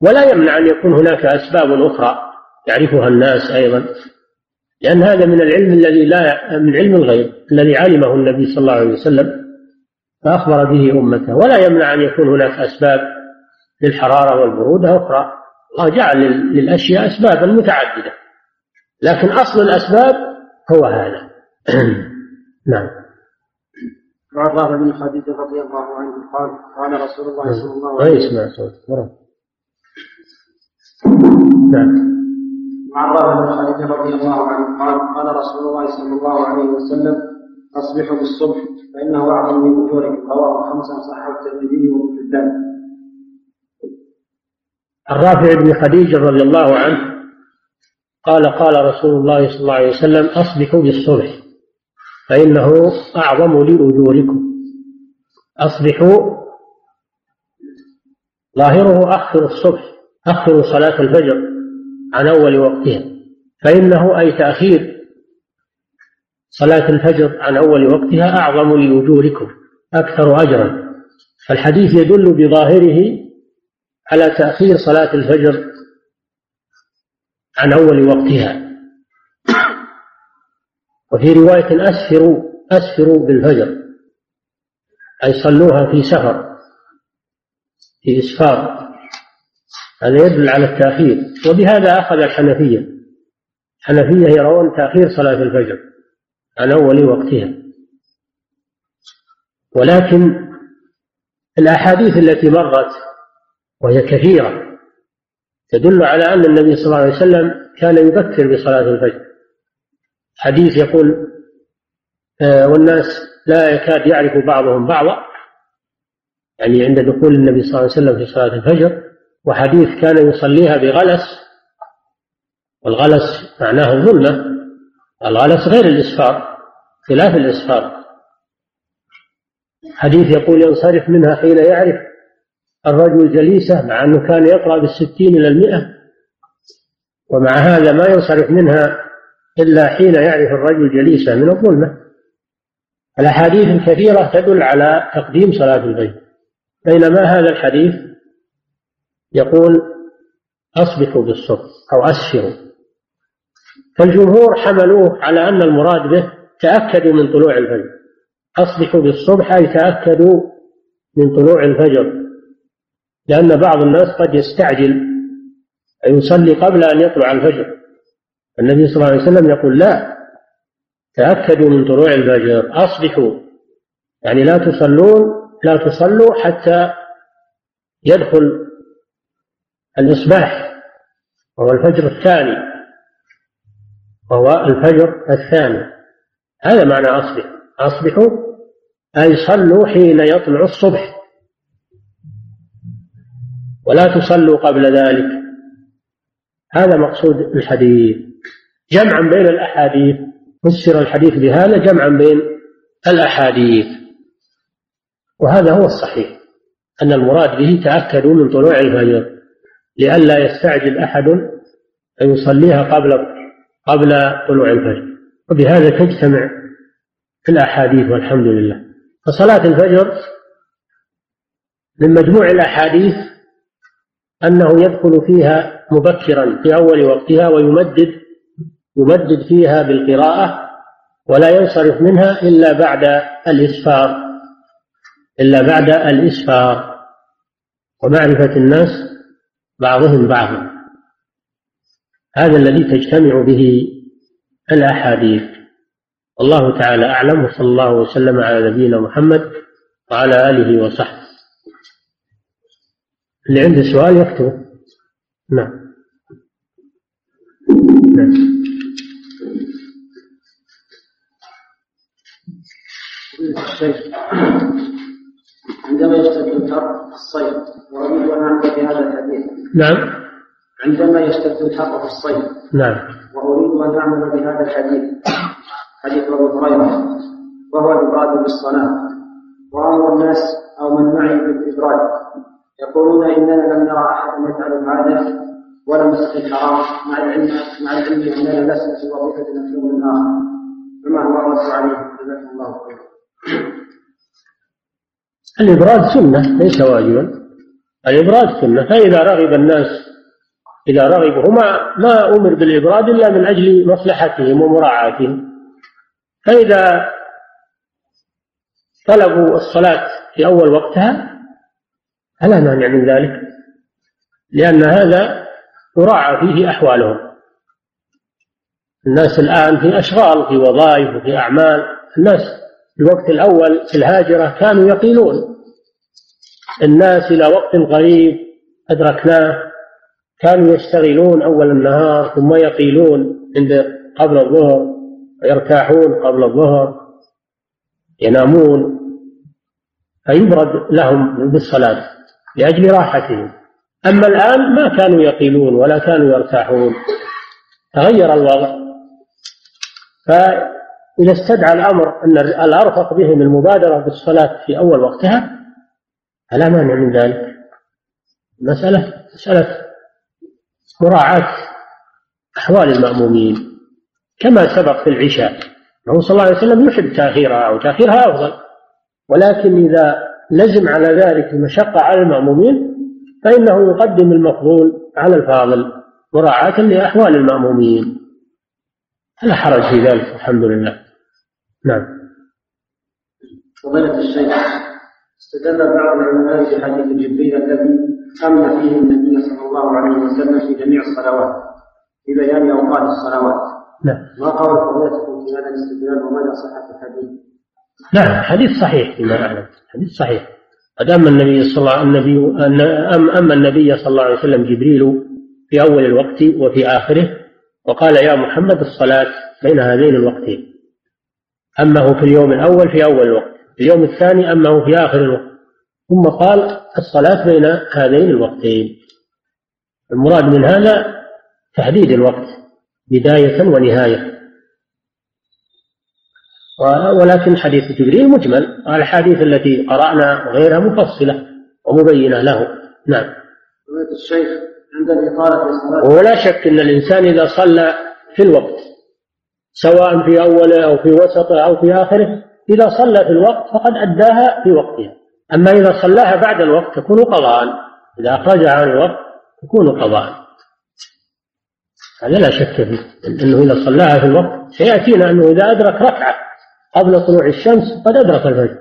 ولا يمنع أن يكون هناك أسباب أخرى يعرفها الناس أيضا، لأن هذا من العلم الذي لا من علم الغيب الذي علمه النبي صلى الله عليه وسلم فأخبر به أمته. ولا يمنع أن يكون هناك أسباب للحرارة والبرودة أخرى، الله جعل للأشياء أسبابا متعددة، لكن أصل الأسباب هو هذا. نعم. عن الرافع بن خديجة رضي الله عنه قال قال رسول الله صلى الله عليه وسلم نعم عن الرافع بن خديجة رضي الله عنه قال قال رسول الله صلى الله عليه وسلم أصبحوا بالصبح فإنه أعظم من أجوركم، رواه خمسة صححه الترمذي وابن حبان. الرافع بن خديجة رضي الله عنه قال قال رسول الله صلى الله عليه وسلم أصبحوا بالصبح فإنه أعظم لأجوركم. أصبحوا ظاهره أخر الصبح، أخر صلاة الفجر عن أول وقتها، فإنه أي تأخير صلاة الفجر عن أول وقتها أعظم لأجوركم، أكثر أجرا. فالحديث يدل بظاهره على تأخير صلاة الفجر عن أول وقتها، وفي رواية أسفروا أسفروا بالفجر أي صلوها في سفر في إسفار، هذا يدل على التأخير. وبهذا أخذ الحنفية، الحنفية يرون تأخير صلاة الفجر عن أول وقتها، ولكن الأحاديث التي مرت وهي كثيرة تدل على أن النبي صلى الله عليه وسلم كان يبكر بصلاة الفجر. حديث يقول والناس لا يكاد يعرف بعضهم بعضا، يعني عند دخول النبي صلى الله عليه وسلم في صلاة الفجر، وحديث كان يصليها بغلس، والغلس معناه الظلمة، الغلس غير الإسفار خلاف الإسفار. حديث يقول ينصرف منها حين يعرف الرجل جليسه، مع أنه كان يقرأ بالستين إلى المئة، ومع هذا ما ينصرف منها إلا حين يعرف الرجل جليسه من الظلمة. الأحاديث الكثيرة تدل على تقديم صلاة الفجر، بينما هذا الحديث يقول أصبحوا بالصبح أو أسفروا. فالجمهور حملوه على أن المراد به تأكدوا من طلوع الفجر، أصبحوا بالصبح أي تأكدوا من طلوع الفجر، لأن بعض الناس قد يستعجل يصلي قبل أن يطلع الفجر. النبي صلى الله عليه وسلم يقول لا، تأكدوا من طلوع الفجر، أصبحوا يعني لا تصلون لا تصلوا حتى يدخل الإصباح وهو الفجر الثاني، وهو الفجر الثاني، هذا معنى أصبح. أصبحوا أي صلوا حين يطلع الصبح، ولا تصلوا قبل ذلك، هذا مقصود الحديث. جمعا بين الأحاديث، فسر الحديث بهذا جمعا بين الأحاديث، وهذا هو الصحيح أن المراد به تأكدوا من طلوع الفجر، لئلا يستعجل أحد أن يصليها قبل قبل طلوع الفجر. وبهذا تجتمع الأحاديث والحمد لله. فصلاة الفجر من مجموع الأحاديث أنه يدخل فيها مبكرا في أول وقتها، ويمدد يمدد فيها بالقراءة، ولا ينصرف منها إلا بعد الإسفار إلا بعد الإسفار ومعرفة الناس بعضهم بعضا، هذا الذي تجتمع به الأحاديث. والله تعالى أعلم، وصلى الله وسلم على نبينا محمد وعلى آله وصحبه. اللي عنده سؤال يكتبه. نعم. عندما يشتد الحر الصيد وربيع ونعم في هذا الحديث. نعم. عندما يشتد الحر في الصيد. نعم. وأريد أن أعمل بهذا الحديث حديث أبو هريرة وهو الإبراد بالصناعة، وأمر الناس أو من معي بالإبراد يقولون إننا لم نرى أحد يفعل هذا ولم يسق الحرام مع العلم مع العلم أننا لسنا في وظيفة نفسهم من آخر فما هو الرد عليه؟ جزاكم الله خيرا. الإبراد سنة ليس واجبا، الإبراد سنة، فإذا رغب الناس إذا رغبوا ما ما أمر بالإبراد إلا من أجل مصلحتهم ومراعاتهم، فإذا طلبوا الصلاة في أول وقتها فلا مانع من ذلك، لأن هذا يراعى فيه أحوالهم. الناس الآن في أشغال في وظائف وفي أعمال، الناس في الوقت الأول في الهاجرة كانوا يقيلون الناس إلى وقت قريب أدركناه، كانوا يشتغلون أول النهار ثم يقيلون عند قبل الظهر، يرتاحون قبل الظهر، ينامون، فيبرد لهم بالصلاة لأجل راحتهم. أما الآن ما كانوا يقيلون ولا كانوا يرتاحون، تغير الوضع، فيبرد. إذا استدعى الأمر أن الأرفق بهم المبادرة بالصلاة في أول وقتها فلا مانع من ذلك، مسألة مسألة مراعاة أحوال المأمومين كما سبق في العشاء، النبي صلى الله عليه وسلم يحب تأخيرها وتأخيرها أفضل، ولكن إذا لزم على ذلك المشقة على المأمومين فإنه يقدم المفضول على الفاضل مراعاة لأحوال المأمومين، فلا حرج في ذلك الحمد لله. نعم. فضيلة الشيخ، استدل بعض العلماء في حديث جبريل الذي أمن فيه النبي صلى الله عليه وسلم في جميع الصلوات في بيان أوقات الصلوات. نعم. ما قول فضيلتكم في هذا الاستدلال وماذا صحة الحديث؟ نعم، حديث صحيح فيما أعلم، حديث صحيح. قد أم النبي صلى الله النبي أم أم النبي صلى الله عليه وسلم جبريل في أول الوقت وفي آخره، وقال يا محمد الصلاة بين هذين الوقتين، أمه في اليوم الأول في أول الوقت، في اليوم الثاني أمه في آخر الوقت، ثم قال الصلاة بين هذين الوقتين. المراد من هذا تحديد الوقت بداية ونهاية، ولكن حديث جبريل مجمل، الحديث التي قرأنا غيرها مفصلة ومبينة له. نعم. الشيخ، ولا شك أن الإنسان إذا صلى في الوقت سواء في أوله أو في وسطه أو في آخره، إذا صلى في الوقت فقد أداها في وقتها، أما إذا صلاها بعد الوقت تكون قضاء، إذا أخرجها عن الوقت تكون قضاء، هذا لا شك فيه، أنه إذا صلاها في الوقت سيأتينا أنه إذا أدرك ركعة قبل طلوع الشمس قد أدرك الفجر.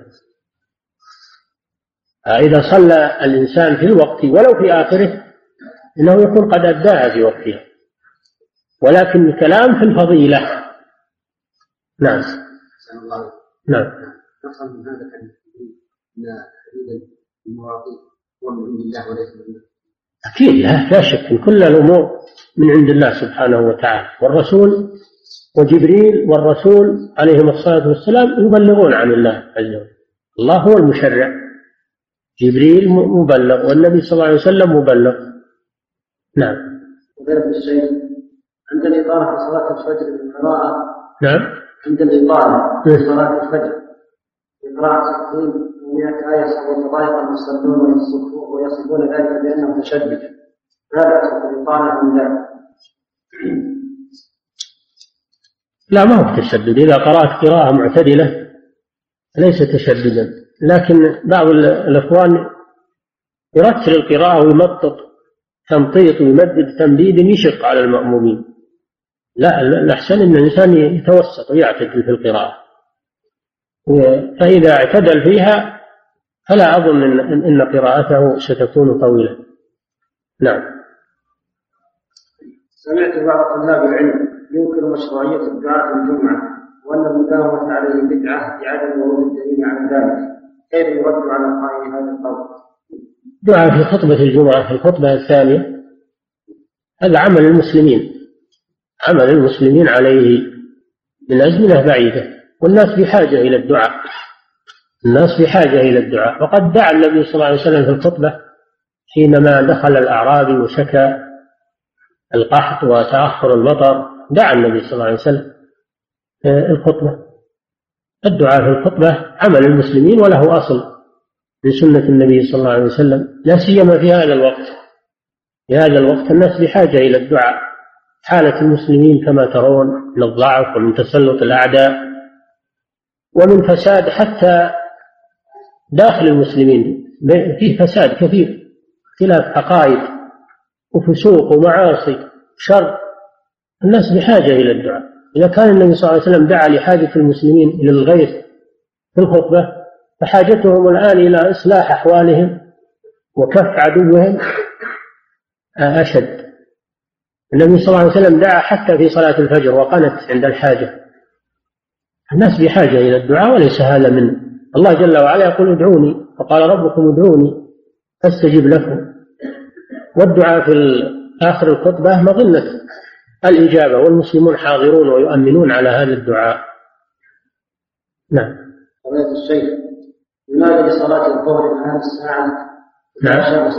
إذا صلى الإنسان في الوقت ولو في آخره إنه يكون قد أداها في وقتها، ولكن الكلام في الفضيلة. نعم. الله. نعم. نفهم من هذا أن المواقيت هو من عند الله وليس من الناس. أكيد لا، لا شك، كل الأمور من عند الله سبحانه وتعالى، والرسول وجبريل والرسول عليهم الصلاة والسلام يبلغون عن الله عز وجل، الله هو المشرع، جبريل مبلغ والنبي صلى الله عليه وسلم مبلغ. نعم. وغير الشيء عند الإطارة في صلاة الفجر بالقراءة. نعم. عند الإطارة في صلاة الفجر بالقراءة ستين ومئة آية صلوا الطائفة المصلون ويصفون ويصفون ذلك بأنه تشدد، هذا صلاة الإطارة من ذلك؟ لا، ما هو تشدد، إذا قرأت قراءة معتدلة ليس تشددا، لكن بعض الإخوان يرتل القراءة ويمطط تمطيط ويمدد تمديد يشق على المأمومين، لا، الأحسن أن الإنسان يتوسط ويعتدل في القراءة، فإذا اعتدل فيها فلا أظن أن, إن قراءته ستكون طويلة. نعم. سمعت بعض طلاب العلم ينكر مشروعية الدعاء الجمعة وأن المداومة عليه بدعة لعدم ورود الدليل على ذلك، كيف يرد على قائل هذا القول؟ دعاء في خطبة الجمعة في الخطبة الثانية هذا عمل المسلمين، عمل المسلمين عليه من أزمنة بعيدة، والناس بحاجة إلى الدعاء، الناس بحاجة إلى الدعاء. وقد دعا النبي صلى الله عليه وسلم في الخطبة حينما دخل الأعرابي وشكى القحط وتأخر المطر، دعا النبي صلى الله عليه وسلم الخطبة. الدعاء في الخطبة عمل المسلمين وله أصل من سنة النبي صلى الله عليه وسلم، لا سيما في هذا الوقت. في هذا الوقت الناس بحاجة إلى الدعاء. حالة المسلمين كما ترون من الضعف ومن تسلط الأعداء ومن فساد حتى داخل المسلمين، فيه فساد كثير، اختلاف عقائد وفسوق ومعاصي شر. الناس بحاجة إلى الدعاء. إذا كان النبي صلى الله عليه وسلم دعا لحاجة المسلمين إلى الغيث في الخطبة، فحاجتهم الآن إلى إصلاح أحوالهم وكف عدوهم أشد. النبي صلى الله عليه وسلم دعا حتى في صلاة الفجر وقنت عند الحاجة. الناس بحاجة إلى الدعاء وليس هذا من الله جل وعلا يقول ادعوني، فقال ربكم ادعوني أستجب لكم. والدعاء في آخر الخطبة مظنة الإجابة، والمسلمون حاضرون ويؤمنون على هذا الدعاء. نعم. قضية الشيخ ينادي لصلاة الظهر من هذه الساعة. نعم.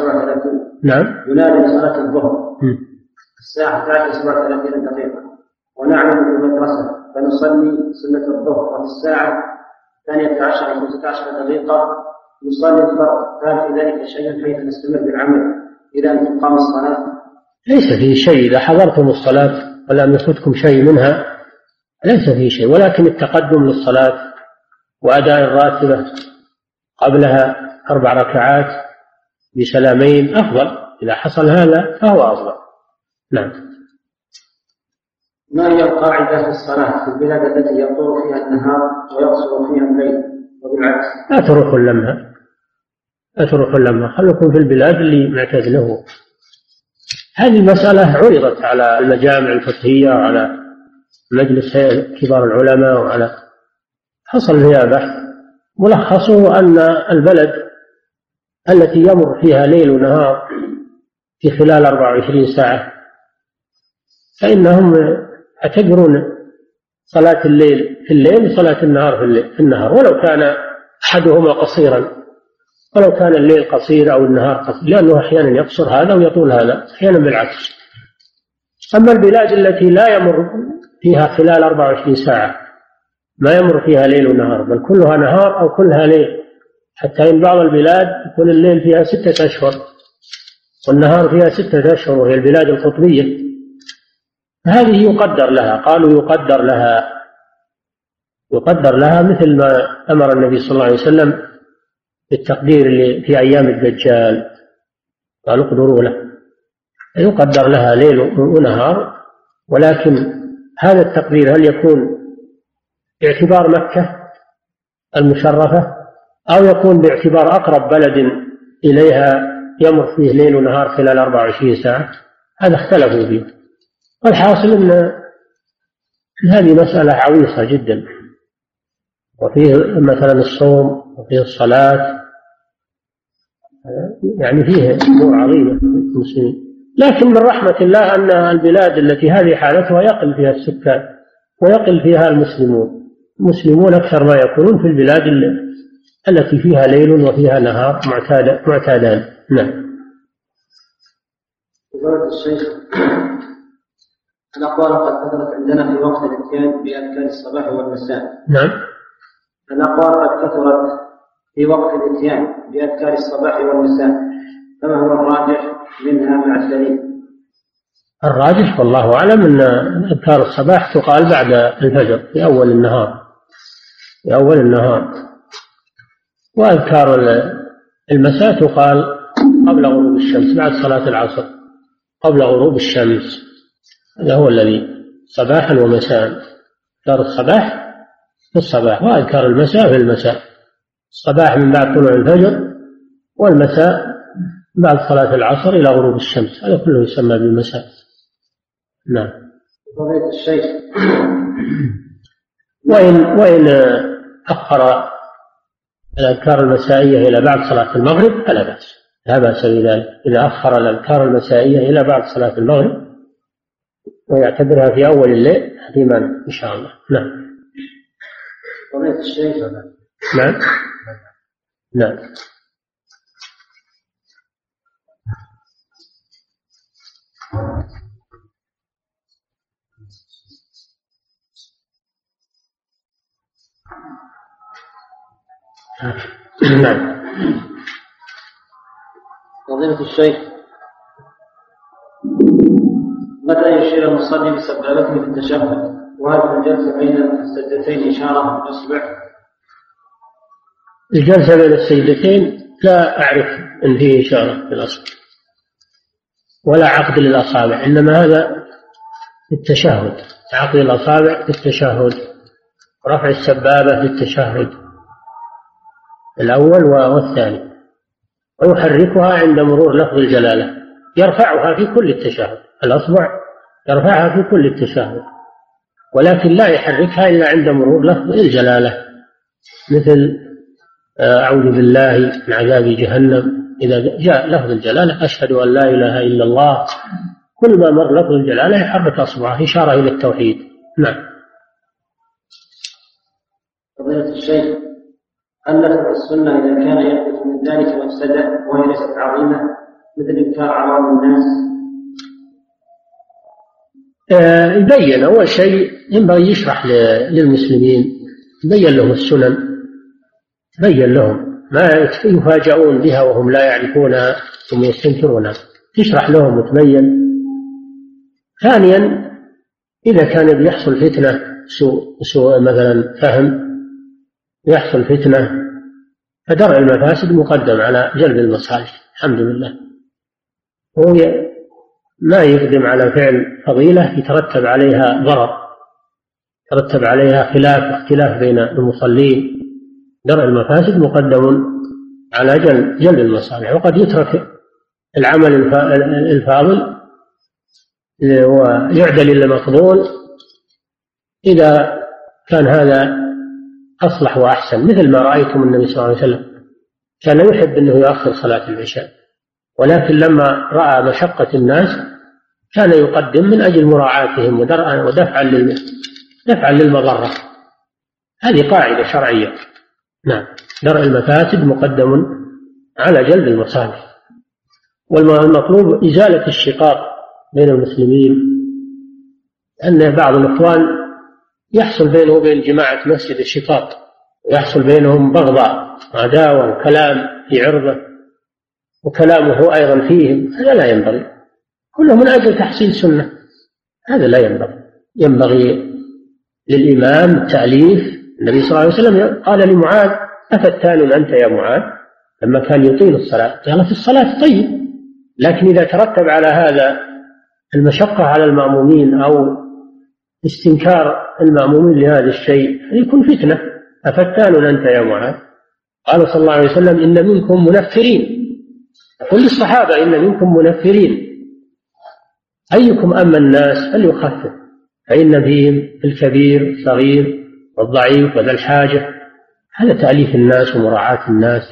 نعم. ينادي لصلاة الظهر الساعة ثلاثة وثلاثين دقيقة، ونعمل في المدرسة فنصلي سنة الظهر، وفي الساعة الثانية عشر إلى ستة عشر دقيقة نصلي الفرض. هل في ذلك شيء حيث نستمر بالعمل إلى أن تقام الصلاة؟ ليس فيه شيء. إذا حضرتم الصلاة ولم يفوتكم شيء منها ليس فيه شيء، ولكن التقدم للصلاة وأداء الراتبة قبلها أربع ركعات بسلامين أفضل. إذا حصل هذا فهو أفضل. نعم. ما هي القاعدة في الصلاة في البلاد التي يطول فيها النهار ويقصر فيها الليل وبالعكس؟ لا تروحوا لما لا تروحوا لما خلكم في البلاد اللي معتزله. هذه المسألة عرضت على المجامع الفقهية وعلى مجلس كبار العلماء وعلى حصل فيها بحث، ملخصه أن البلد التي يمر فيها ليل ونهار في خلال أربع وعشرين ساعة فإنهم يعتبرون صلاة الليل في الليل وصلاة النهار في, الليل في النهار، ولو كان أحدهما قصيرا، ولو كان الليل قصير أو النهار قصير، لأنه أحيانا يقصر هذا ويطول هذا، أحيانا بالعكس. أما البلاد التي لا يمر فيها خلال أربع وعشرين ساعة ما يمر فيها ليل ونهار، بل كلها نهار أو كلها ليل، حتى إن بعض البلاد يكون الليل فيها ستة أشهر والنهار فيها ستة أشهر، وهي البلاد القطبية، هذه يقدر لها. قالوا يقدر لها يقدر لها مثل ما أمر النبي صلى الله عليه وسلم بالتقدير في أيام الدجال، قالوا اقدروا له، يقدر لها ليل ونهار. ولكن هذا التقدير هل يكون باعتبار مكة المشرفة، أو يكون باعتبار أقرب بلد إليها يمر فيه ليل ونهار خلال أربع وعشرين ساعة؟ هذا اختلفوا فيه. والحاصل أن هذه مسألة عويصة جدا، وفيه مثلا الصوم وفيه الصلاة، يعني فيه أمور عظيمة المسلمين. لكن من رحمة الله أن البلاد التي هذه حالتها يقل فيها السكان ويقل فيها المسلمون المسلمون أكثر ما يكونون في البلاد التي فيها ليل وفيها نهار معتادان. نعم. بارك الشيخ، الأقوال قد كثرت عندنا في وقت الاتيان بأذكار الصباح والمساء. نعم. الأقوال قد كثرت في وقت الاتيان بأذكار الصباح والمساء، فما هو الراجح منها مع الدليل؟ الراجح والله أعلم أن أذكار الصباح تقال بعد الفجر في أول النهار، في أول النهار، وأذكار المساء تقال قبل غروب الشمس، بعد صلاة العصر قبل غروب الشمس. هذا هو الذي صباحا ومساء. أذكار الصباح في الصباح، وأذكار المساء في المساء. الصباح من بعد طلوع الفجر، والمساء بعد صلاة العصر إلى غروب الشمس، هذا كله يسمى بالمساء. نعم. قضية الشيخ، وإن وإن أخر الأذكار المسائية إلى بعد صلاة المغرب فلا بأس، لا بأس بذلك. إذا أخر الأذكار المسائية إلى بعد صلاة المغرب ويعتبرها في أول الليل حتما إن شاء الله. نعم نعم نعم. نعم. فضيلة الشيخ، متى يشير المصلي بسبابته في التشهد؟ وهل الجلسة بين السجدتين إشارة بالإصبع؟ الجلسة بين السجدتين لا أعرف أن فيه إشارة بالإصبع ولا عقد للأصابع، إنما هذا التشهد، عقد الأصابع في التشهد، رفع السبابة في التشهد الأول والثاني، ويحركها عند مرور لفظ الجلالة، يرفعها في كل التشهد، الأصبع يرفعها في كل التشهد، ولكن لا يحركها إلا عند مرور لفظ الجلالة، مثل أعوذ بالله من عذاب جهنم، إذا جاء لفظ الجلالة أشهد أن لا إله إلا الله، كل ما مر لفظ الجلالة يحرك أصبعه، إشارة إلى التوحيد. نعم. قضية الشيخ، هل نتبع السنة إذا كان يحدث من ذلك مفسدة وهي ليست عظيمة مثل إنكار عوام الناس؟ آه بين أول شيء ينبغي يشرح للمسلمين، بين لهم السنن، بين لهم ما يفاجؤون بها وهم لا يعرفونها ثم يستنكرونها، تشرح لهم وتبين. ثانيا، إذا كان بيحصل فتنة سوء, سوء مثلا فهم، يحصل فتنة، فدرء المفاسد مقدم على جلب المصالح، الحمد لله، هو ما يقدم على فعل فضيلة يترتب عليها ضرر، يترتب عليها خلاف اختلاف بين المصلين، درء المفاسد مقدم على جلب, جلب المصالح، وقد يترك العمل الفاضل ويعدل إلى المفضول إذا كان هذا أصلح وأحسن، مثل ما رأيتم النبي صلى الله عليه وسلم كان يحب أنه يؤخر صلاة العشاء، ولكن لما رأى مشقة الناس كان يقدم من أجل مراعاتهم ودرءا ودفعا دفعا للمضرة، هذه قاعدة شرعية. نعم، درء المفاسد مقدم على جلب المصالح، والمطلوب إزالة الشقاق بين المسلمين، أن بعض الإخوان يحصل بينه وبين جماعة مسجد الشقاق، ويحصل بينهم بغضاء عداوة، كلام في عرضه وكلامه أيضا فيهم، هذا لا ينبغي، كله من أجل تحصيل سنة، هذا لا ينبغي. ينبغي للإمام التأليف، النبي صلى الله عليه وسلم قال لمعاذ أفتان أنت يا معاذ لما كان يطيل الصلاة، قال في الصلاة طيب، لكن إذا ترتب على هذا المشقة على المأمومين أو استنكار المأمومين لهذا الشيء يكون فتنة، أفتان أنت يا معاذ، قال صلى الله عليه وسلم إن منكم منفرين، يقول للصحابة إن منكم منفرين، أيكم أما الناس فليخفف فإن فيهم الكبير الصغير والضعيف وذا الحاجة، هذا تأليف الناس ومراعاة الناس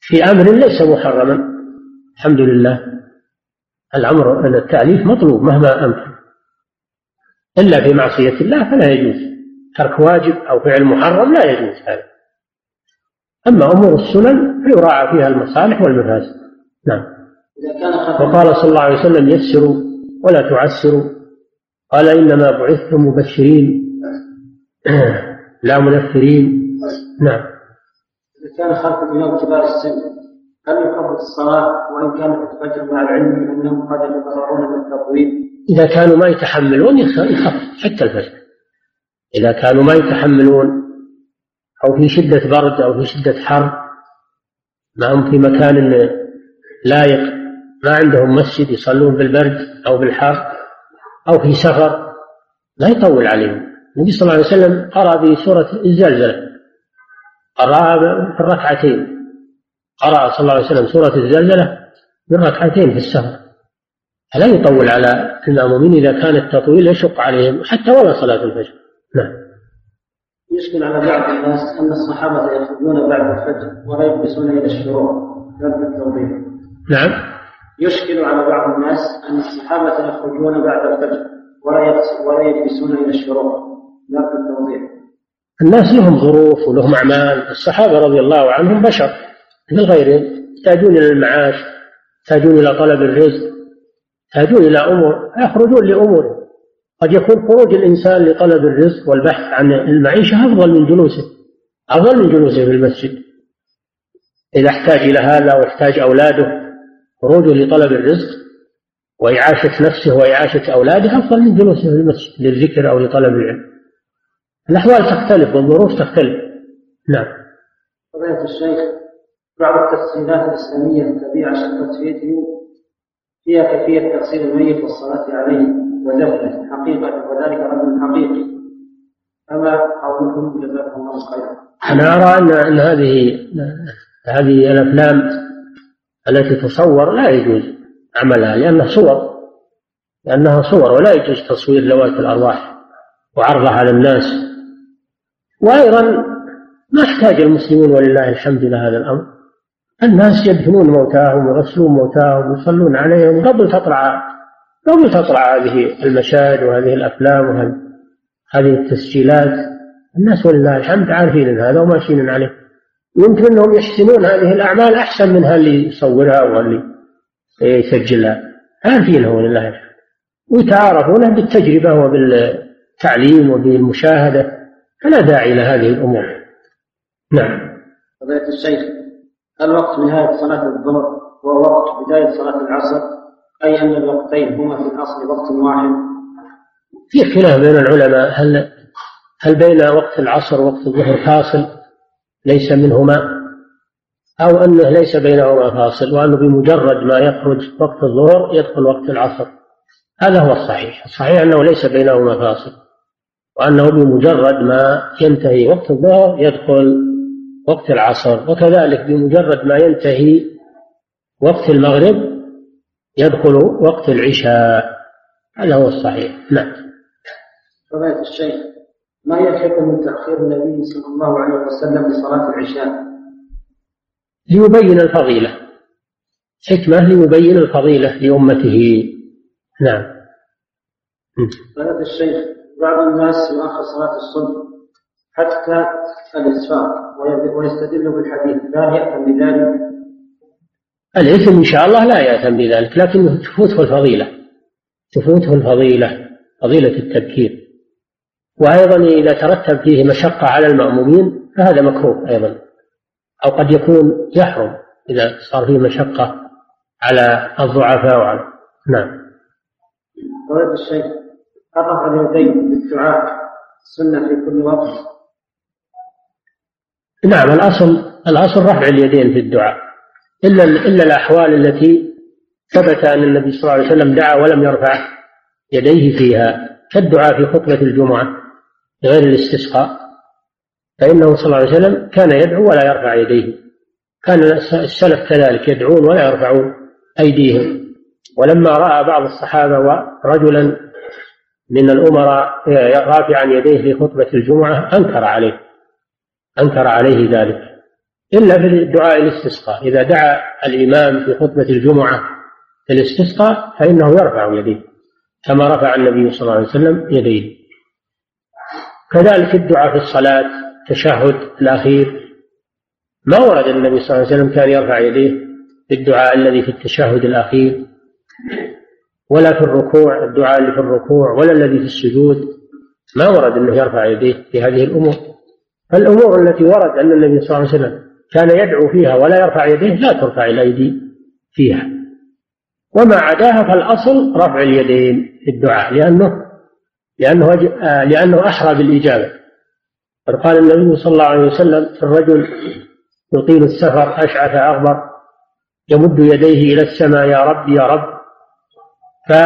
في أمر ليس محرما، الحمد لله، الأمر أن التأليف مطلوب مهما أمكن، إلا في معصية الله فلا يجوز، ترك واجب أو فعل محرم لا يجوز هذا. أما أمور السنن فيراعى فيها المصالح والمفاسد. نعم. وقال صلى الله عليه وسلم يسروا ولا تعسروا، قال إنما بعثتم مبشرين لا منفرين. نعم. إذا كان خلف اليوم كبار السن هل يقضي الصلاة وإن كانت تفجر مع العلم أنهم قد يتضرعون من التطويل؟ إذا كانوا ما يتحملون يخف حتى الفجر، إذا كانوا ما يتحملون أو في شدة برد أو في شدة حر، ما هم في مكان لايق، ما عندهم مسجد يصلون بالبرد أو بالحر أو في سفر، لا يطول عليهم. النبي صلى الله عليه وسلم قرأ بسورة الزلزلة، قرأ في الركعتين، قرأ صلى الله عليه وسلم سورة الزلزلة بالركعتين في السفر، فلا يطول على المأمومين إذا كان التطويل يشق عليهم حتى ولا صلاة الفجر. نعم. يشكل على بعض الناس أن الصحابة يخرجون بعد الفجر ولا يجلسون إلى الشروق. نعم. يشكل على بعض الناس أن الصحابة يخرجون بعد الفجر ولا يجلسون إلى الشروق. لا التوضيح. الناس لهم ظروف ولهم أعمال. الصحابة رضي الله عنهم بشر من غيرهم، يحتاجون إلى المعاش، يحتاجون إلى طلب الرزق، يحتاجون إلى أمور، يخرجون لأمور. قد يكون خروج الإنسان لطلب الرزق والبحث عن المعيشة أفضل من جلوسه، أفضل من جلوسه في المسجد إذا احتاج إلى هذا واحتاج أولاده. خروجه لطلب الرزق وإعاشة نفسه وإعاشة أولاده أفضل من جلوسه في المسجد للذكر أو لطلب العلم. الأحوال تختلف والظروف تختلف. نعم. قضية الشيخ، بعض التفسيرات الإسلامية التي عشقت فيها كيفية تفسير الميت والصلاة عليه ودفنه حقيقة، وذلك رجل حقيقي، فما قولكم؟ جزاكم الله خيرا. أنا أرى أن هذه هذه الأفلام التي تصور لا يجوز عملها، لأنها صور، لأنها صور ولا يجوز تصوير ذوات الأرواح وعرضها على الناس. وأيضا ما احتاج المسلمون ولله الحمد لهذا الأمر. الناس يدفنون موتاهم ويغسلون موتاهم ويصلون عليهم قبل تطلع قبل تطلع هذه المشاهد وهذه الأفلام وهذه التسجيلات. الناس ولله الحمد عارفين هذا وماشيين عليه. يمكن أنهم يحسنون هذه الأعمال أحسن منها اللي يصورها واللي يسجلها، عارفينها ولله الحمد، ويتعارفونها بالتجربة وبالتعليم وبالمشاهدة. فلا داعي لهذه الأمور. نعم. قضية الشيخ، الوقت نهاية صلاة الظهر ووقت بداية صلاة العصر، أي أن الوقتين هما في الأصل وقت واحد؟ في خلاف بين العلماء هل هل بين وقت العصر ووقت الظهر فاصل ليس منهما، أو أنه ليس بينهما فاصل وأنه بمجرد ما يخرج وقت الظهر يدخل وقت العصر. هذا هو الصحيح. الصحيح أنه ليس بينهما فاصل، وأنه بمجرد ما ينتهي وقت الظهر يدخل وقت العصر، وكذلك بمجرد ما ينتهي وقت المغرب يدخل وقت العشاء. هذا هو الصحيح. نعم. فضيلة الشيخ، ما يلحق من تأخير النبي صلى الله عليه وسلم لصلاة العشاء؟ ليبين الفضيلة، حكمة ليبين الفضيلة لأمته. نعم. فضيلة الشيخ، بعض الناس يؤخر صلاة الصبح حتى الإسفار ويستدل بالحديث، لا يأثم بذلك؟ الإثم إن شاء الله لا يأثم بذلك، لكن تفوته الفضيلة، تفوته الفضيلة، فضيلة التبكير. وأيضا إذا ترتب فيه مشقة على المأمومين فهذا مكروه أيضا، أو قد يكون يحرم إذا صار فيه مشقة على الضعفاء وعلى. نعم. قضية الشيخ، أرفع اليدين بالدعاء سنة في كل وقت؟ نعم، الأصل الأصل رفع اليدين في الدعاء، إلا إلا الأحوال التي ثبت أن النبي صلى الله عليه وسلم دعا ولم يرفع يديه فيها، كالدعاء في خطبة الجمعة غير الاستسقاء، فإنه صلى الله عليه وسلم كان يدعو ولا يرفع يديه. كان السلف كذلك يدعون ولا يرفعون أيديهم. ولما رأى بعض الصحابة ورجلا من الأمراء رافعا يديه في خطبة الجمعة أنكر عليه أنكر عليه ذلك، إلا في دعاء الاستسقاء. إذا دعا الإمام في خطبة الجمعة في الاستسقاء فإنه يرفع يديه كما رفع النبي صلى الله عليه وسلم يديه. كذلك الدعاء في الصلاة، التشهد الأخير ما ورد النبي صلى الله عليه وسلم كان يرفع يديه في الدعاء الذي في التشهد الأخير، ولا في الركوع الدعاء اللي في الركوع، ولا الذي في السجود، ما ورد أنه يرفع يديه في هذه الأمور. فالأمور التي ورد أن النبي صلى الله عليه وسلم كان يدعو فيها ولا يرفع يديه لا ترفع الأيدي فيها، وما عداها فالأصل رفع اليدين في الدعاء، لأنه لأنه, لأنه أحرى بالإجابة. فقال النبي صلى الله عليه وسلم: الرجل يطيل السفر أشعث أغبر يمد يديه إلى السماء يا رب يا رب.